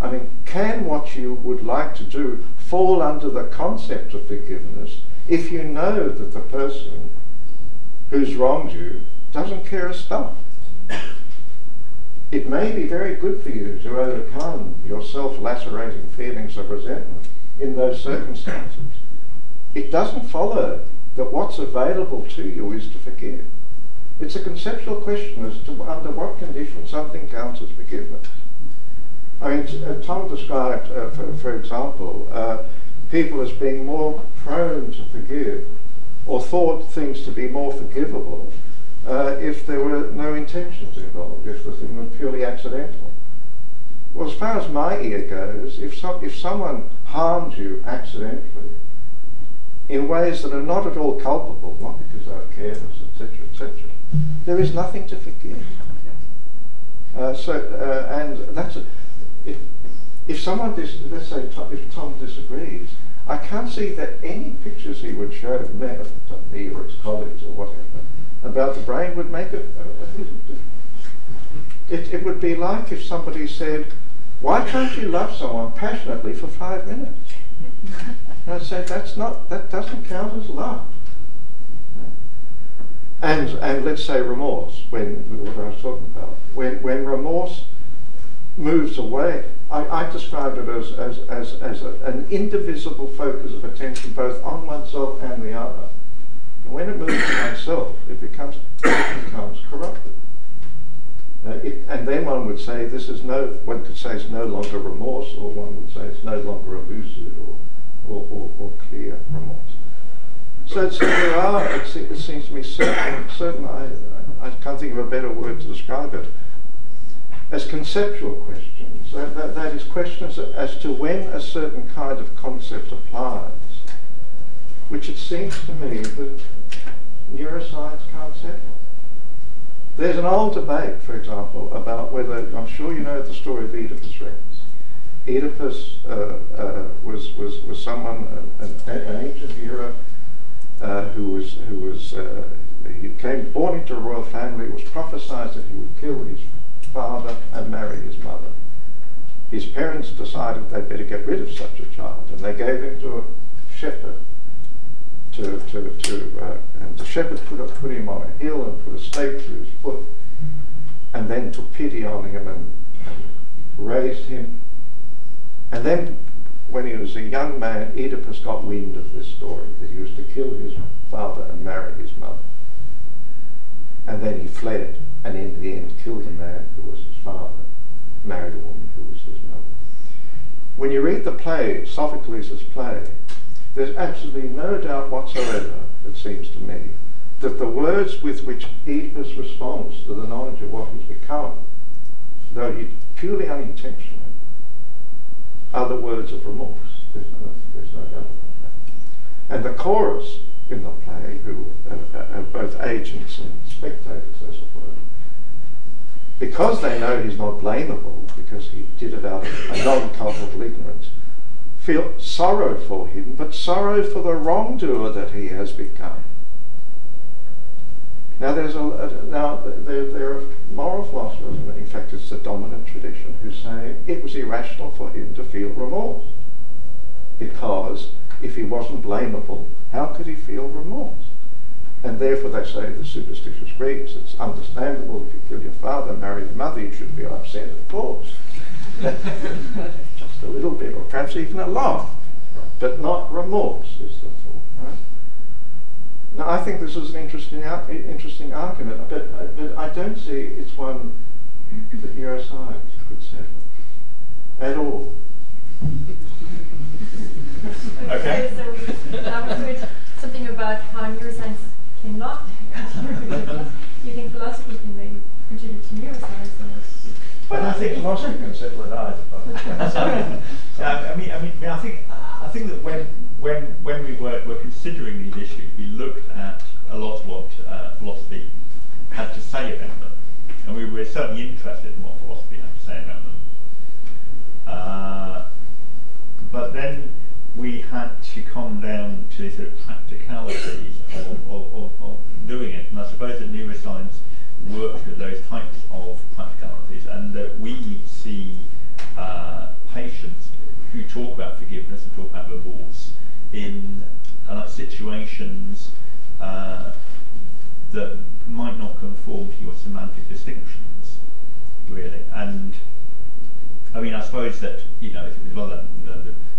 I mean, can what you would like to do fall under the concept of forgiveness if you know that the person who's wronged you doesn't care a stuff? It may be very good for you to overcome your self-lacerating feelings of resentment in those circumstances. It doesn't follow that what's available to you is to forgive. It's a conceptual question as to under what conditions something counts as forgiveness. I mean, Tom described, for example, people as being more prone to forgive, or thought things to be more forgivable, if there were no intentions involved, if the thing was purely accidental. Well, as far as my ear goes, if someone harmed you accidentally, in ways that are not at all culpable, not because they are careless, etc., etc., there is nothing to forgive. And that's a... If someone, let's say, if Tom disagrees, I can't see that any pictures he would show me or his colleagues or whatever about the brain would make it would be like if somebody said, "Why can't you love someone passionately for 5 minutes?" And I'd say that doesn't count as love. And let's say remorse, what I was talking about, when remorse moves away. I described it as an indivisible focus of attention both on oneself and the other. And when it moves to oneself, it becomes corrupted. And then one would say it's no longer remorse, or one would say it's no longer a lucid or clear remorse. So there are, it seems to me, certain I can't think of a better word to describe it, as conceptual questions, that is, questions as to when a certain kind of concept applies, which it seems to me that neuroscience can't settle. There's an old debate, for example, about whether, I'm sure you know the story of Oedipus Rex. Oedipus was someone, an ancient hero, born into a royal family. It was prophesied that he would kill his father and marry his mother. His parents decided they'd better get rid of such a child, and they gave him to a shepherd. And the shepherd put him on a hill and put a stake through his foot, and then took pity on him and raised him. And then, when he was a young man, Oedipus got wind of this story that he was to kill his father and marry his mother. And then he fled, and in the end killed a man who was his father, married a woman who was his mother. When you read the play, Sophocles' play, there's absolutely no doubt whatsoever, it seems to me, that the words with which Oedipus responds to the knowledge of what he's become, though he purely unintentionally, are the words of remorse. There's no doubt about that. And the chorus in the play, who are both agents and spectators, as it were, because they know he's not blamable, because he did it out of a non-culpable ignorance, feel sorrow for him, but sorrow for the wrongdoer that he has become. Now, there are moral philosophers, in fact it's the dominant tradition, who say it was irrational for him to feel remorse, because if he wasn't blamable, how could he feel remorse? And therefore they say, the superstitious Greeks, it's understandable if you kill your father and marry your mother, you should feel upset, of course. Just a little bit, or perhaps even a lot. but not remorse, is the thought. Right? Now, I think this is an interesting argument, but I don't see it's one that neuroscience could settle at all. Okay. So now we heard something about how neuroscience cannot. You think philosophy can maybe contribute to neuroscience? But I think philosophy can settle it either. I think that when we were considering these issues, we looked at a lot of what philosophy had to say about them, and we were certainly interested in what philosophy had to say about them. But then we had to come down to sort of practicalities of doing it, and I suppose that neuroscience works with those types of practicalities, and that we see patients who talk about forgiveness and talk about remorse in situations that might not conform to your semantic distinctions, really. And I mean, I suppose that, you know, if it's rather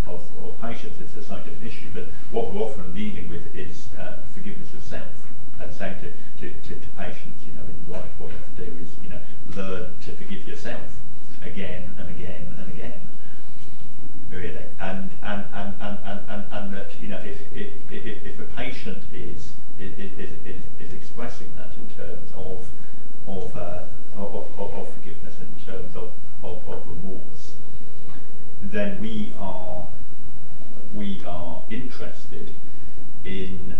of patience, it's a scientific issue, but what we're often dealing with is forgiveness of self, and saying to patients, you know, in life what you have to do is, you know, learn to forgive yourself again and again and again, really. And that, you know, if a patient is expressing that in terms of forgiveness, in terms of remorse, then we are interested in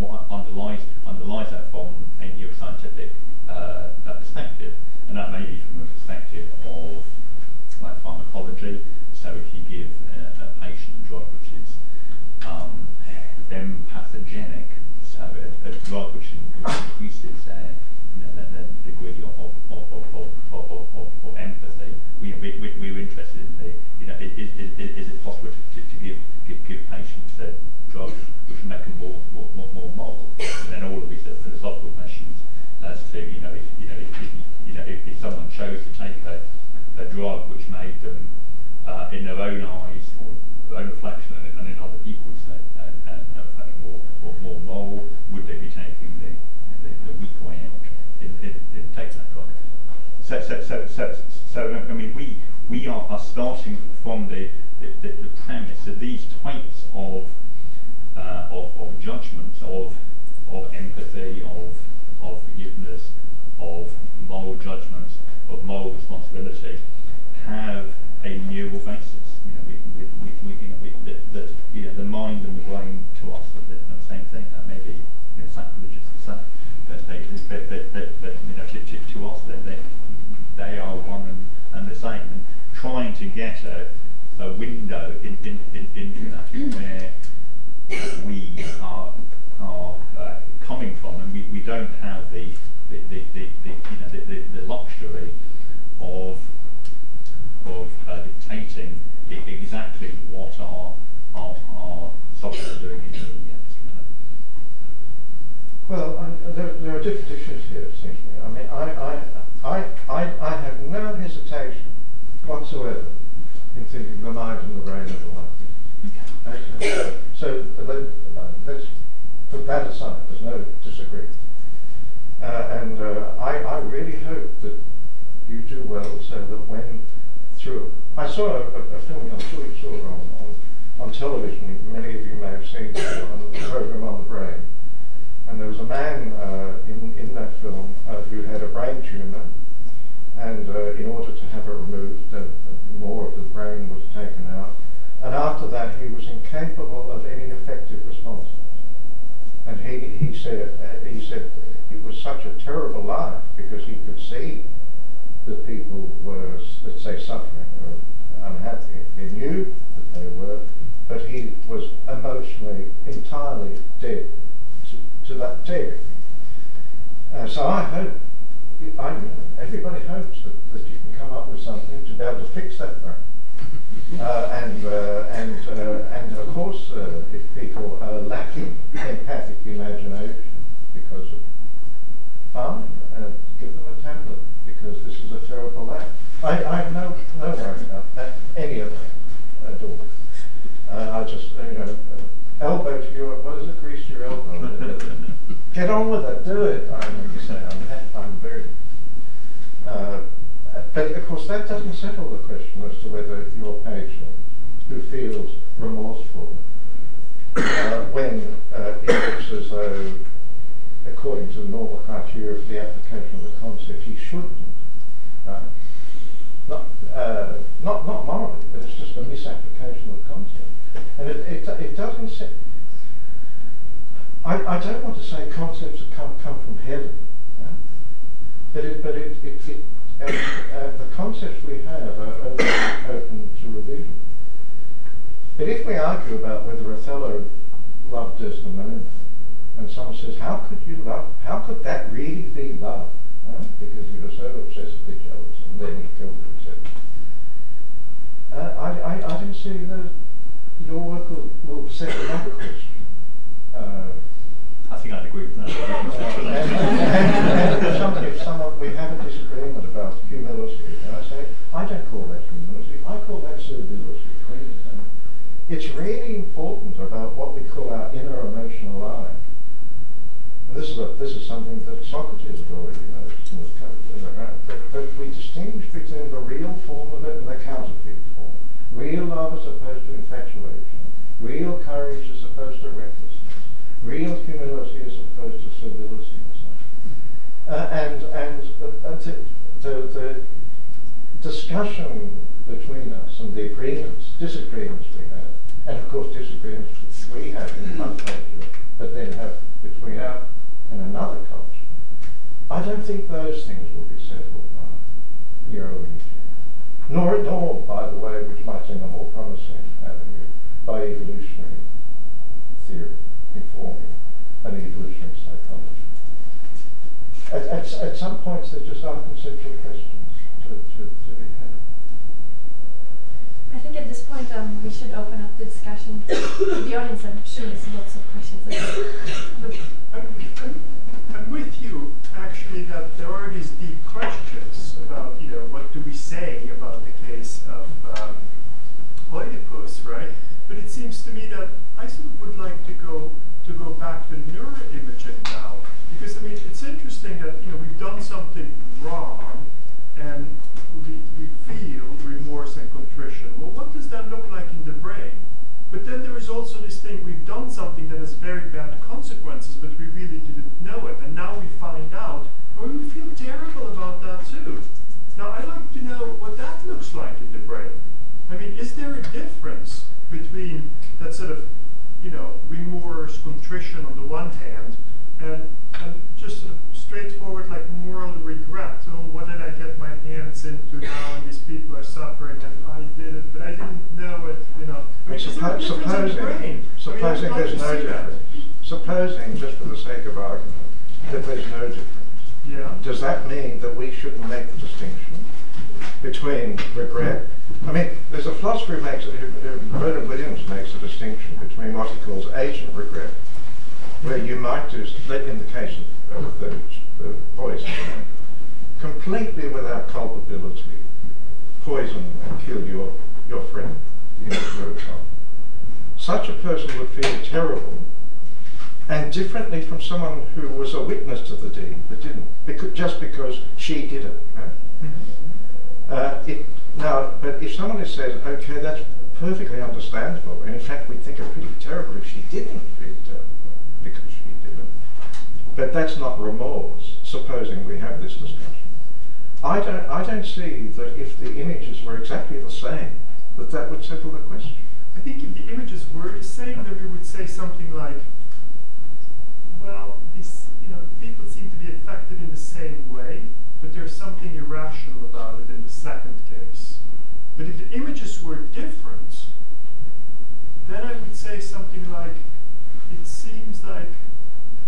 what underlies that from a neuroscientific perspective, and that may be from a perspective of like pharmacology. So if you give a patient a drug which is empathogenic, so a drug which increases their degree of empathy, we were interested in the, you know, is it possible to give patients a drug which make them more moral? And then all of these philosophical questions as to, you know, if someone chose to take a drug which made them, in their own eyes or their own reflection and in other people's, more moral, would they be taking the weak way out in taking that drug? So I mean, we are starting from the premise that these types of judgments, of empathy, of forgiveness, of moral judgments, of moral responsibility, have a neural basis. You know, that you know, the mind and the brain to us are the same thing. That may be, you know, sacrilegious and such, but you know, to us they are one and the same. And trying to get a window into that where we are coming from, and we don't have the luxury of dictating exactly what our software are doing in the end. Well, there are different issues here, it seems to me. I mean, I have no hesitation whatsoever in thinking the mind and the brain are alike. Okay. So let's put that aside. There's no disagreement. And I really hope that you do well, so that when through, I saw a film, I'm sure you saw it on television, many of you may have seen it, on the program On the Brain. And there was a man in that film who had a brain tumour, and in order to have it removed, more of the brain was taken out. And after that, he was incapable of any effective responses. And he said it was such a terrible life, because he could see that people were, let's say, suffering or unhappy. He knew that they were, but he was emotionally entirely dead to that day. So I hope, everybody hopes that you can come up with something to be able to fix that brain. And of course, if people are lacking empathic imagination because of farming, give them a tablet, because this is a terrible life. I have no worries. just, you know, elbow to your, what is it, grease to your elbow? Get on with it, do it. I'm very... but of course that doesn't settle the question as to whether your patient, who feels remorseful when he looks as though, according to the normal criteria of the application of the concept, he shouldn't. Not morally, but it's just a misapplication of the concept. And it doesn't say... I don't want to say concepts that come from heaven, but the concepts we have are open to revision. But if we argue about whether Othello loved Desdemona, and someone says, how could you love, how could that really be love? Because you were so obsessively jealous, and then he killed himself. I didn't see that your work will settle that question. I think I'd agree with that. We have a disagreement about humility, and I say, I don't call that humility, I call that servility. It's really important about what we call our inner emotional life. And this is something that Socrates had already noticed and was covered, right? But we distinguish between the real form of it and the counterfeit form. Real love is opposed to infatuation. Real courage is opposed to recklessness. Real humility is opposed to servility and such. And the discussion between us and the disagreements we have, and of course disagreements we have in one culture, but then have between us and another culture, I don't think those things will be settled by neurology. Nor at all, by the way, which might seem a more promising avenue, by evolutionary theory informing an evolutionary psychology. At some points there just are conceptual questions to be had. I think at this point we should open up the discussion to the audience. I'm sure there's lots of questions. I'm with you, actually, that there are these deep questions about, you know, what do we say about the case of Oedipus, right? But it seems to me that I sort of would like to go back to neuroimaging now, because I mean it's interesting that, you know, we've done something wrong and we feel remorse and contrition. Well, what does that look like in the brain? But then there is also this thing, we've done something that has very bad consequences, but we really didn't know it. And now we find out, and we feel terrible about that too. Now, I'd like to know what that looks like in the brain. I mean, is there a difference between that sort of, you know, remorse, contrition on the one hand, and just sort of straightforward, like moral regret? Oh, what did I get my hands into now? And these people are suffering, and I did it, but I didn't know it. You know, I mean, supposing there's no difference. Supposing, just for the sake of argument, that there's no difference. Yeah. Does that mean that we shouldn't make the distinction between regret? I mean, there's a philosopher who makes it, Bernard Williams makes a distinction between what he calls agent regret, where you might do, in the case of the poison, completely without culpability, poison and kill your friend. Such a person would feel terrible, and differently from someone who was a witness to the deed but didn't, just because she did it. Right? But if someone says, okay, that's perfectly understandable, and in fact we think it pretty terrible if she didn't feel terrible because she didn't, but that's not remorse, supposing we have this discussion. I don't see that if the images were exactly the same, that would settle the question. I think if the images were the same, then we would say something like, well, these, you know, people seem to be affected in the same way, but there's something irrational about it in the second case. But if the images were different, then I would say something like, it seems like,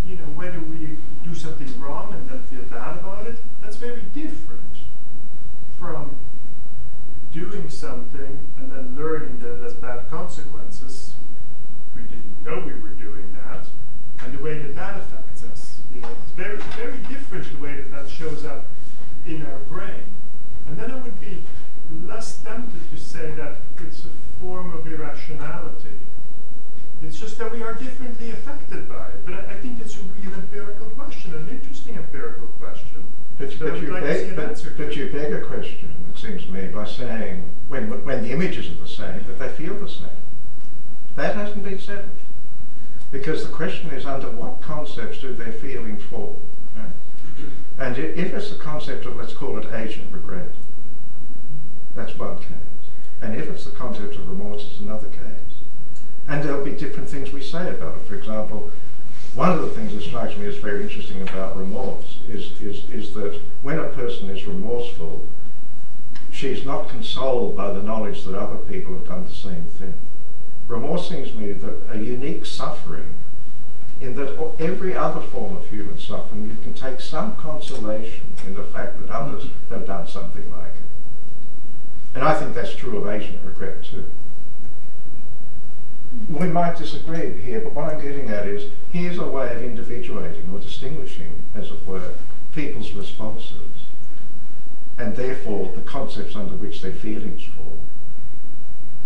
you know, whether we do something wrong and then feel bad about it, that's very different from doing something and then learning that it has bad consequences. We didn't know we were doing that, and the way that that affects us. Yeah. It's very, very different the way that that shows up in our brain. And then I would be less tempted to say that it's a form of irrationality. It's just that we are differently affected by it. But I think it's a real empirical question, an interesting empirical question. But you beg a question, it seems to me, by saying, when the images are the same, that they feel the same. That hasn't been settled. Because the question is, under what concepts do their feeling fall? Right? And if it's the concept of, let's call it, agent regret, that's one case. And if it's the concept of remorse, it's another case. And there'll be different things we say about it. For example, one of the things that strikes me as very interesting about remorse is that when a person is remorseful, she's not consoled by the knowledge that other people have done the same thing. Remorse seems to me that a unique suffering in that every other form of human suffering, you can take some consolation in the fact that others have done something like it. And I think that's true of agent regret too. We might disagree here, but what I'm getting at is, here's a way of individuating or distinguishing, as it were, people's responses, and therefore the concepts under which their feelings fall,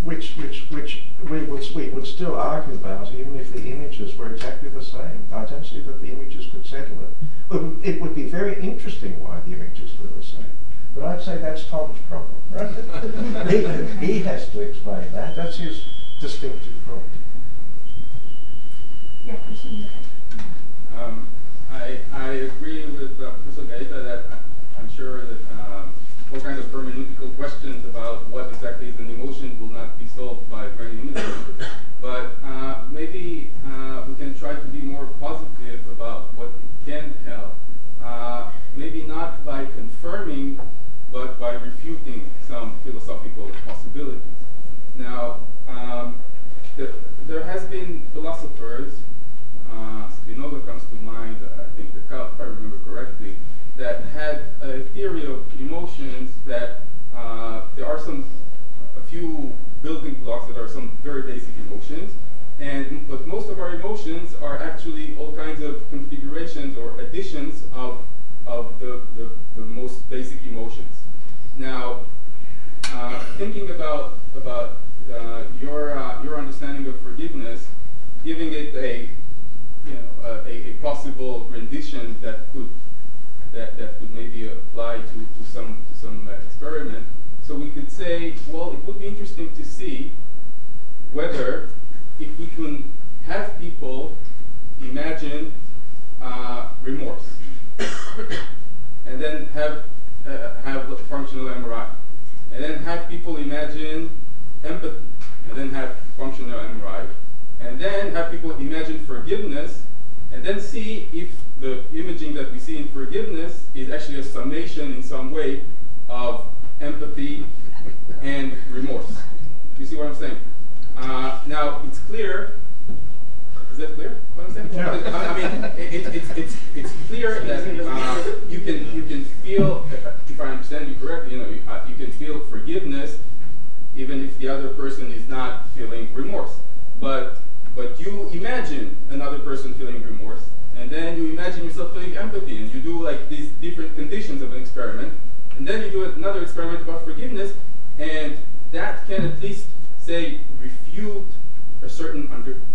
which we would still argue about even if the images were exactly the same. I don't see that the images could settle it. It would be very interesting why the images were the same. But I'd say that's Tom's problem, right? he has to explain that. That's his distinctive problem. Yeah, question there. I agree with Professor Gaeta that I'm sure that all kinds of hermeneutical questions about what exactly is an emotion will not be solved by hermeneutics. But maybe we can try to be more positive about what we can tell. Maybe not by confirming, but by refuting some philosophical possibilities. Now, there has been philosophers, Spinoza comes to mind, I think the Kant, if I remember correctly, that had a theory of emotions that there are a few building blocks that are some very basic emotions, but most of our emotions are actually all kinds of configurations or additions of the most basic emotions. Now, thinking about your understanding of forgiveness, giving it a possible rendition that could maybe apply to some experiment. So we could say, well, it would be interesting to see whether if we can have people imagine remorse, and then have functional MRI, and then have people imagine empathy, and then have functional MRI, and then have people imagine forgiveness, and then see if the imaging that we see in forgiveness is actually a summation in some way of empathy and remorse. You see what I'm saying? Now, it's clear. Is that clear? What I'm saying? Yeah. I mean, it's clear that you can feel, if I understand you correctly, you can feel forgiveness even if the other person is not feeling remorse. But you imagine another person feeling remorse, and then you imagine yourself feeling empathy, and you do like these different conditions of an experiment, and then you do another experiment about forgiveness, and that can at least, say, refute a certain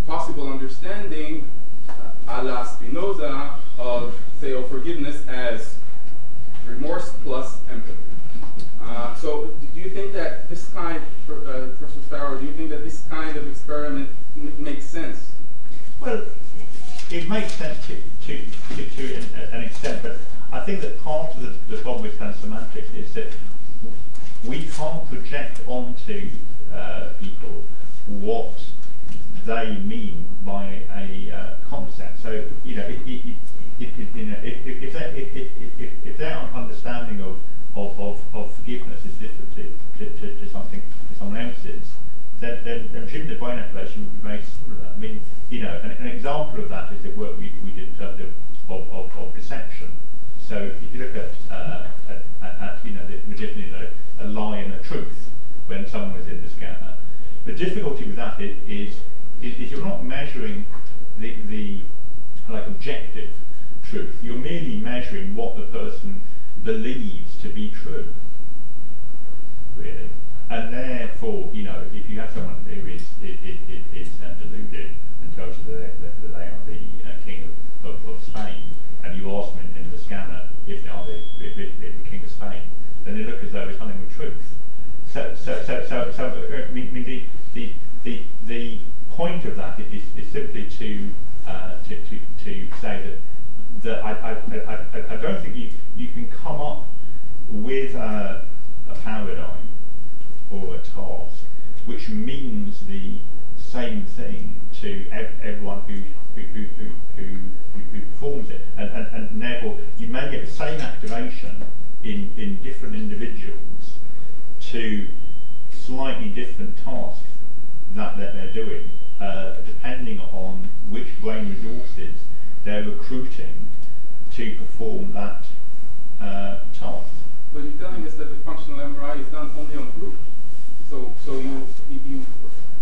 possible understanding, a la Spinoza, of, say, of forgiveness as remorse plus empathy. So do you think that this kind, Professor Farrow, do you think that this kind of experiment makes sense? Well, it makes sense to an extent, but I think that part of the problem with transsemantics is that we can't project onto people what they mean by a concept. So, if their understanding of forgiveness is different to someone else's, then presumably the brain activation would be very similar. I mean, an example of that is the work we did in terms of deception. So if you look at a lie and a truth when someone is in the scanner, the difficulty with that is you're not measuring the objective truth. You're merely measuring what the person believes to be true, really, and therefore, if you have someone who is deluded and and tells you that they are the king of Spain, and you ask them in the scanner if they are the king of Spain, then they look as though it's nothing but truth. So I mean, the point of that is simply to say that I don't think you can come up with a paradigm or a task which means the same thing to everyone who performs it, and therefore you may get the same activation in different individuals to slightly different tasks that they're doing, depending on which brain resources they're recruiting to perform that task. But you're telling us that the functional MRI is done only on group, so you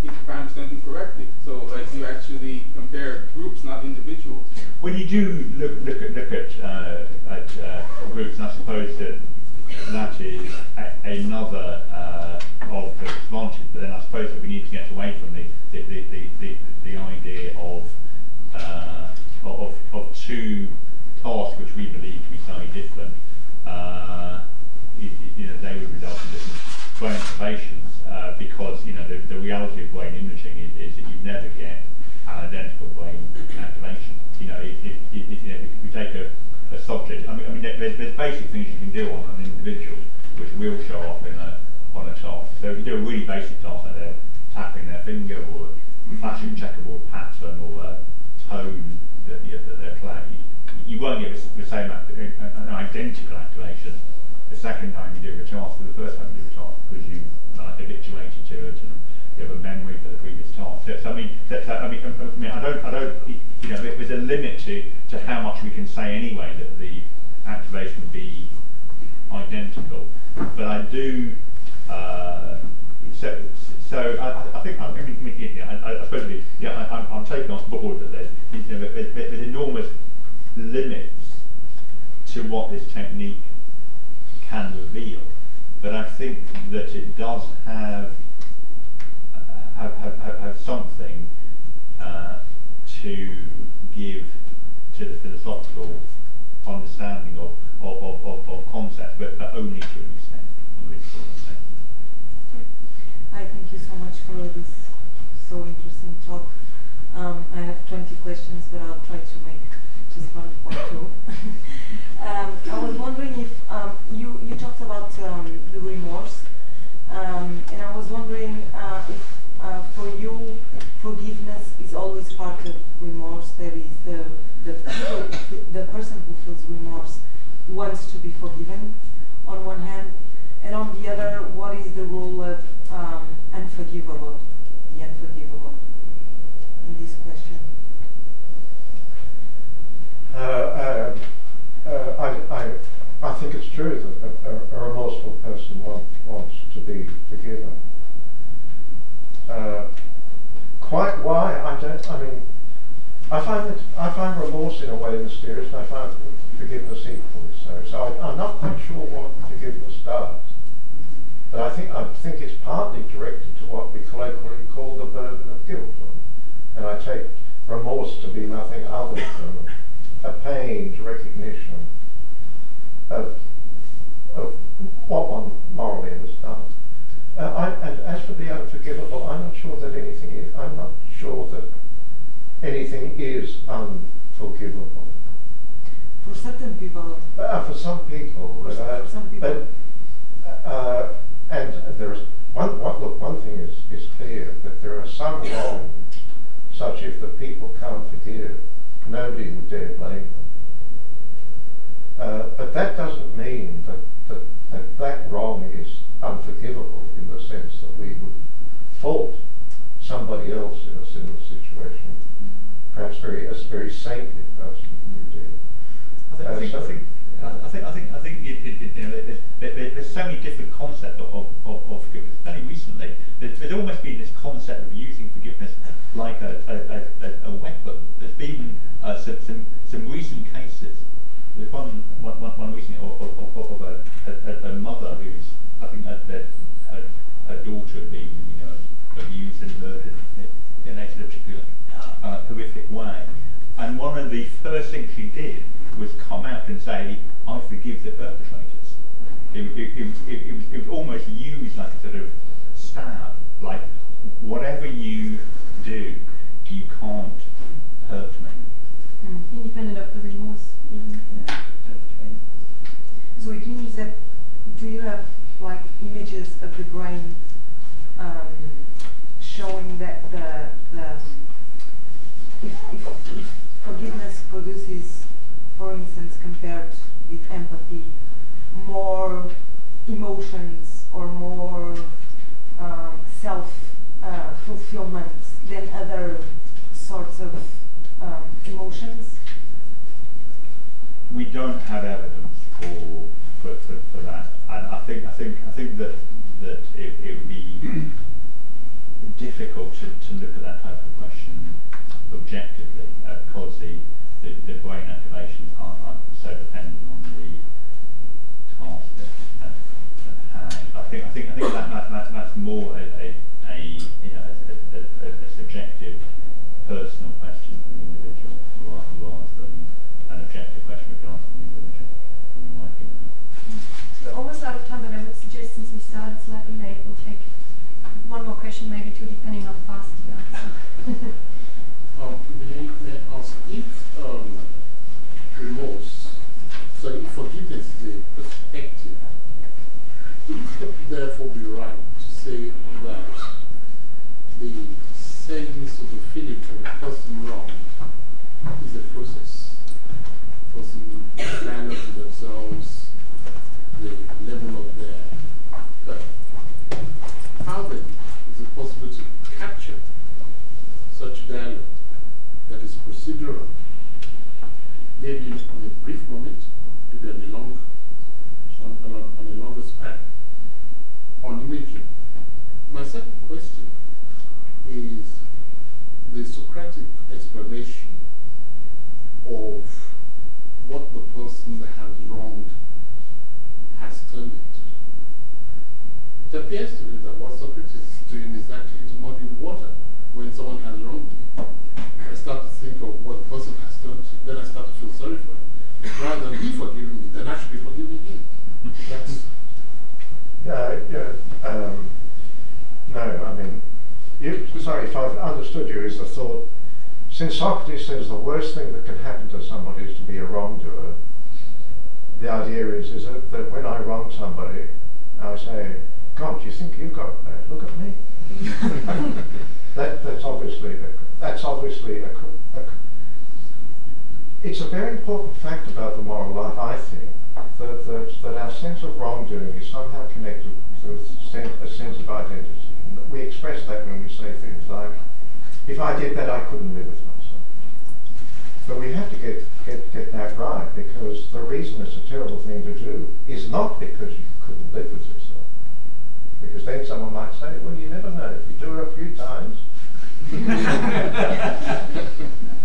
if I understand you correctly, so like you actually compare groups, not individuals. When you do look at groups, and I suppose that is another of the disadvantages. But then I suppose that we need to get away from the idea of two tasks which we believe to be so different. They would result in different brain activations, because the reality of brain imaging is that you never get an identical brain activation. If you take a subject, I mean there's basic things you can do on an individual which will show up on a task. So if you do a really basic task like they're tapping their finger or flashing checkerboard pattern or a tone that they're playing, you won't get the same an identical activation the second time you do a task to the first time you do a task, because you habituated to it and you have a memory for the previous task. So I don't. There's a limit to how much we can say anyway that the activation would be identical. But I do. I think I'm taking on board that there's enormous limits to what this technique can reveal, but I think that it does have something to give to the philosophical understanding of concepts, but only to an extent. I thank you so much for this so interesting talk. I have 20 questions, but I'll try to make just one or two. I was wondering if you talked about the remorse, and I was wondering if for you forgiveness is always part of remorse. There is the person who feels remorse wants to be forgiven on one hand, and on the other, what is the role of the unforgivable in this question? I think it's true that a remorseful person wants to be forgiven. Quite why, I find remorse in a way mysterious, and I find forgiveness equally so. So I'm not quite sure what forgiveness does, but I think it's partly directed to what we colloquially call the burden of guilt, and I take remorse to be nothing other than a pained recognition of what one morally has done. And as for the unforgivable, I'm not sure that anything is unforgivable. For certain people. For some people. And there is one thing is clear, that there are some wrongs such if the people can't forgive, nobody would dare blame them. But that doesn't mean that wrong is unforgivable in the sense that we would fault somebody else in a similar situation, perhaps a very saintly person who did. I think there's so many different concepts of forgiveness. Very recently, there's almost been this concept of using forgiveness like a weapon. There's been some recent cases. There's one recently of a mother who's, I think, her daughter had been abused and murdered, and they sort of particularly horrific way. And one of the first things she did was come out and say, I forgive the perpetrators. It was almost used like a sort of stab, like whatever you do, you can't hurt me. Independent of the remorse, even. Yeah. So it means that, do you have like images of the brain showing that if forgiveness produces, for instance, compared with empathy, more emotions or more self-fulfillment than other sorts of emotions? We don't have evidence for that, and I think that it would be difficult to look at that type of question objectively, because the brain activations are so dependent on the task at hand. I think that's more a you know a subjective, personal question for the individual rather than an objective question we can answer for the individual. We're almost out of time, but I would suggest, since we started slightly late, we'll take one more question, maybe two, depending on how fast you answer. May I ask if remorse, so if forgiveness is a perspective, would it therefore be right to say that the saying this of the feeling of a person wrong is a process? A person manage themselves, the level of their hurt. How then is it possible to capture such dialogue that is procedural? Maybe on a brief moment, maybe on a longer span, on imagery. My second question is the Socratic explanation of what the person that has wronged has turned it. It appears to me that what Socrates is doing is actually to muddy water. When someone has wronged me, I start to think of what the person has done to, then I start to feel sorry for him. Rather than he forgiving me, then I should be forgiving him. That's no, I mean, sorry, if I've understood you, is the thought, since Socrates says the worst thing that can happen to somebody is to be a wrongdoer, the idea is that when I wrong somebody, I say, God, do you think you've got that? Look at me. That's obviously a it's a very important fact about the moral life, I think, that our sense of wrongdoing is somehow connected with a sense of identity. We express that when we say things like, if I did that, I couldn't live with myself. But we have to get that right, because the reason it's a terrible thing to do is not because you couldn't live with yourself. Because then someone might say, well, you never know, if you do it a few times,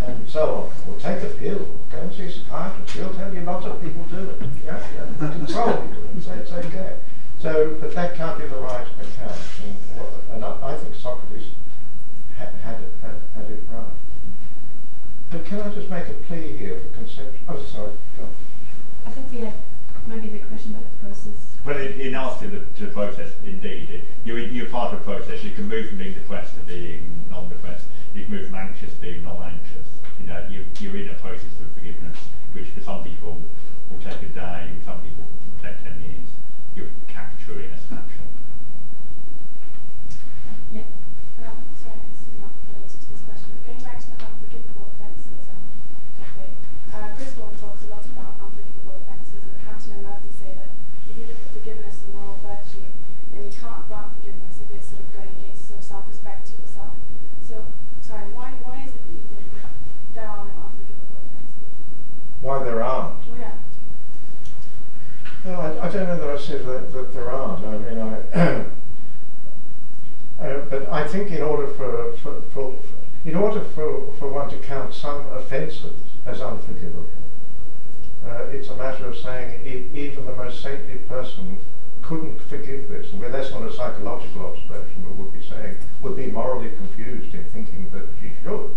and so on. Well, take a pill, go and see a psychiatrist, he'll tell you lots of people do it. Yeah, control people and say it's okay. So, but that can't be the right account. And I think Socrates had it right. But can I just make a plea here for conception? Oh, sorry. Go. I think we had maybe the question about the process. Well, in answer to the process, indeed, you're part of the process. You can move from being depressed to being non-depressed. You can move from anxious to being non-anxious. You know, you're in a process of forgiveness, which for some people will take a day, some people will take 10 years. You're capturing a snapshot. Yeah. Sorry, this is not related to this question, but going back to the unforgivable offences topic, Chris Vaughan talks a lot about unforgivable offences, and Hampton and Murphy say that if you look at forgiveness as a moral virtue, then you can't grant forgiveness if it's sort of going against sort of self-respect to yourself. So, sorry, why is it that you think that there are no unforgivable offences? Why there aren't? Well, yeah. No, I don't know that I said that there aren't. I mean, but I think in order for one to count some offences as unforgivable, it's a matter of saying even the most saintly person couldn't forgive this, and that's not a psychological observation, but would be saying, would be morally confused in thinking that she should.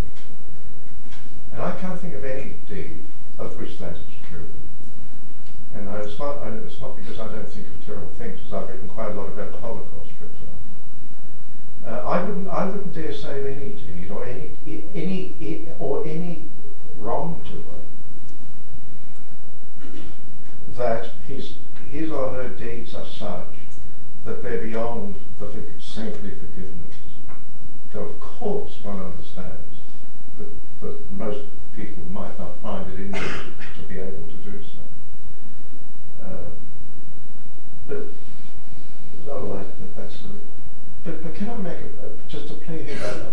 And I can't think of any deed of which that is true. And it's not because I don't think of terrible things, because I've written quite a lot about the Holocaust, for example. I wouldn't dare say of any deed or any wrongdoer that his or her deeds are such that they're beyond the saintly forgiveness. Though of course one understands that most people might not find it in them to be able to do so. But can I make just a plea here?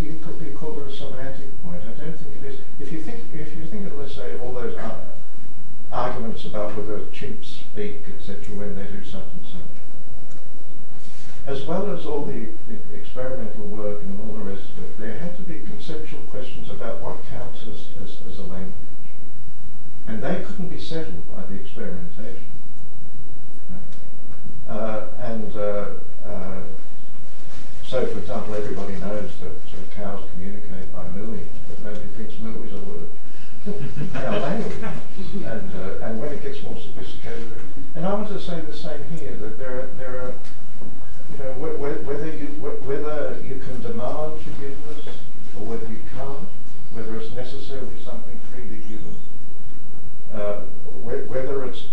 You could be called it a semantic point. I don't think it is. If you think of, let's say, all those arguments about whether chimps speak, etc., when they do such and such, as well as all the experimental work and all the rest of it, there had to be conceptual questions about what counts as a language. And they couldn't be settled by the experimentation. So, for example, everybody knows that cows communicate by mooing, but nobody thinks moo is a word. Our language. And when it gets more sophisticated, and I want to say the same here, that there are you know, whether you can demand forgiveness or whether you can't, whether it's necessarily something freely given, whether it's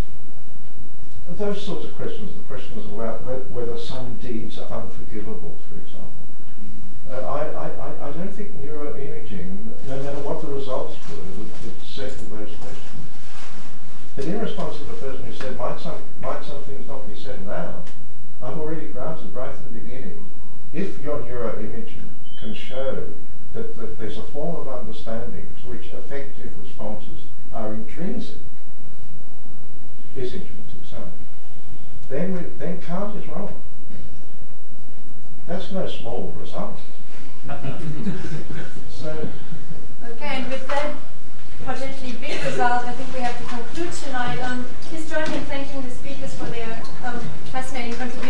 those sorts of questions, the question is about whether some deeds are unforgivable, for example. I don't think neuroimaging, no matter what the results were, would settle those questions. But in response to the person who said, might some things not be settled out, I've already granted right from the beginning, if your neuroimaging can show that there's a form of understanding to which effective responses are intrinsic, is intrinsic, so then Kant is wrong. That's no small result. So. Okay, and with that potentially big result, I think we have to conclude tonight. Please join me in thanking the speakers for their fascinating contributions.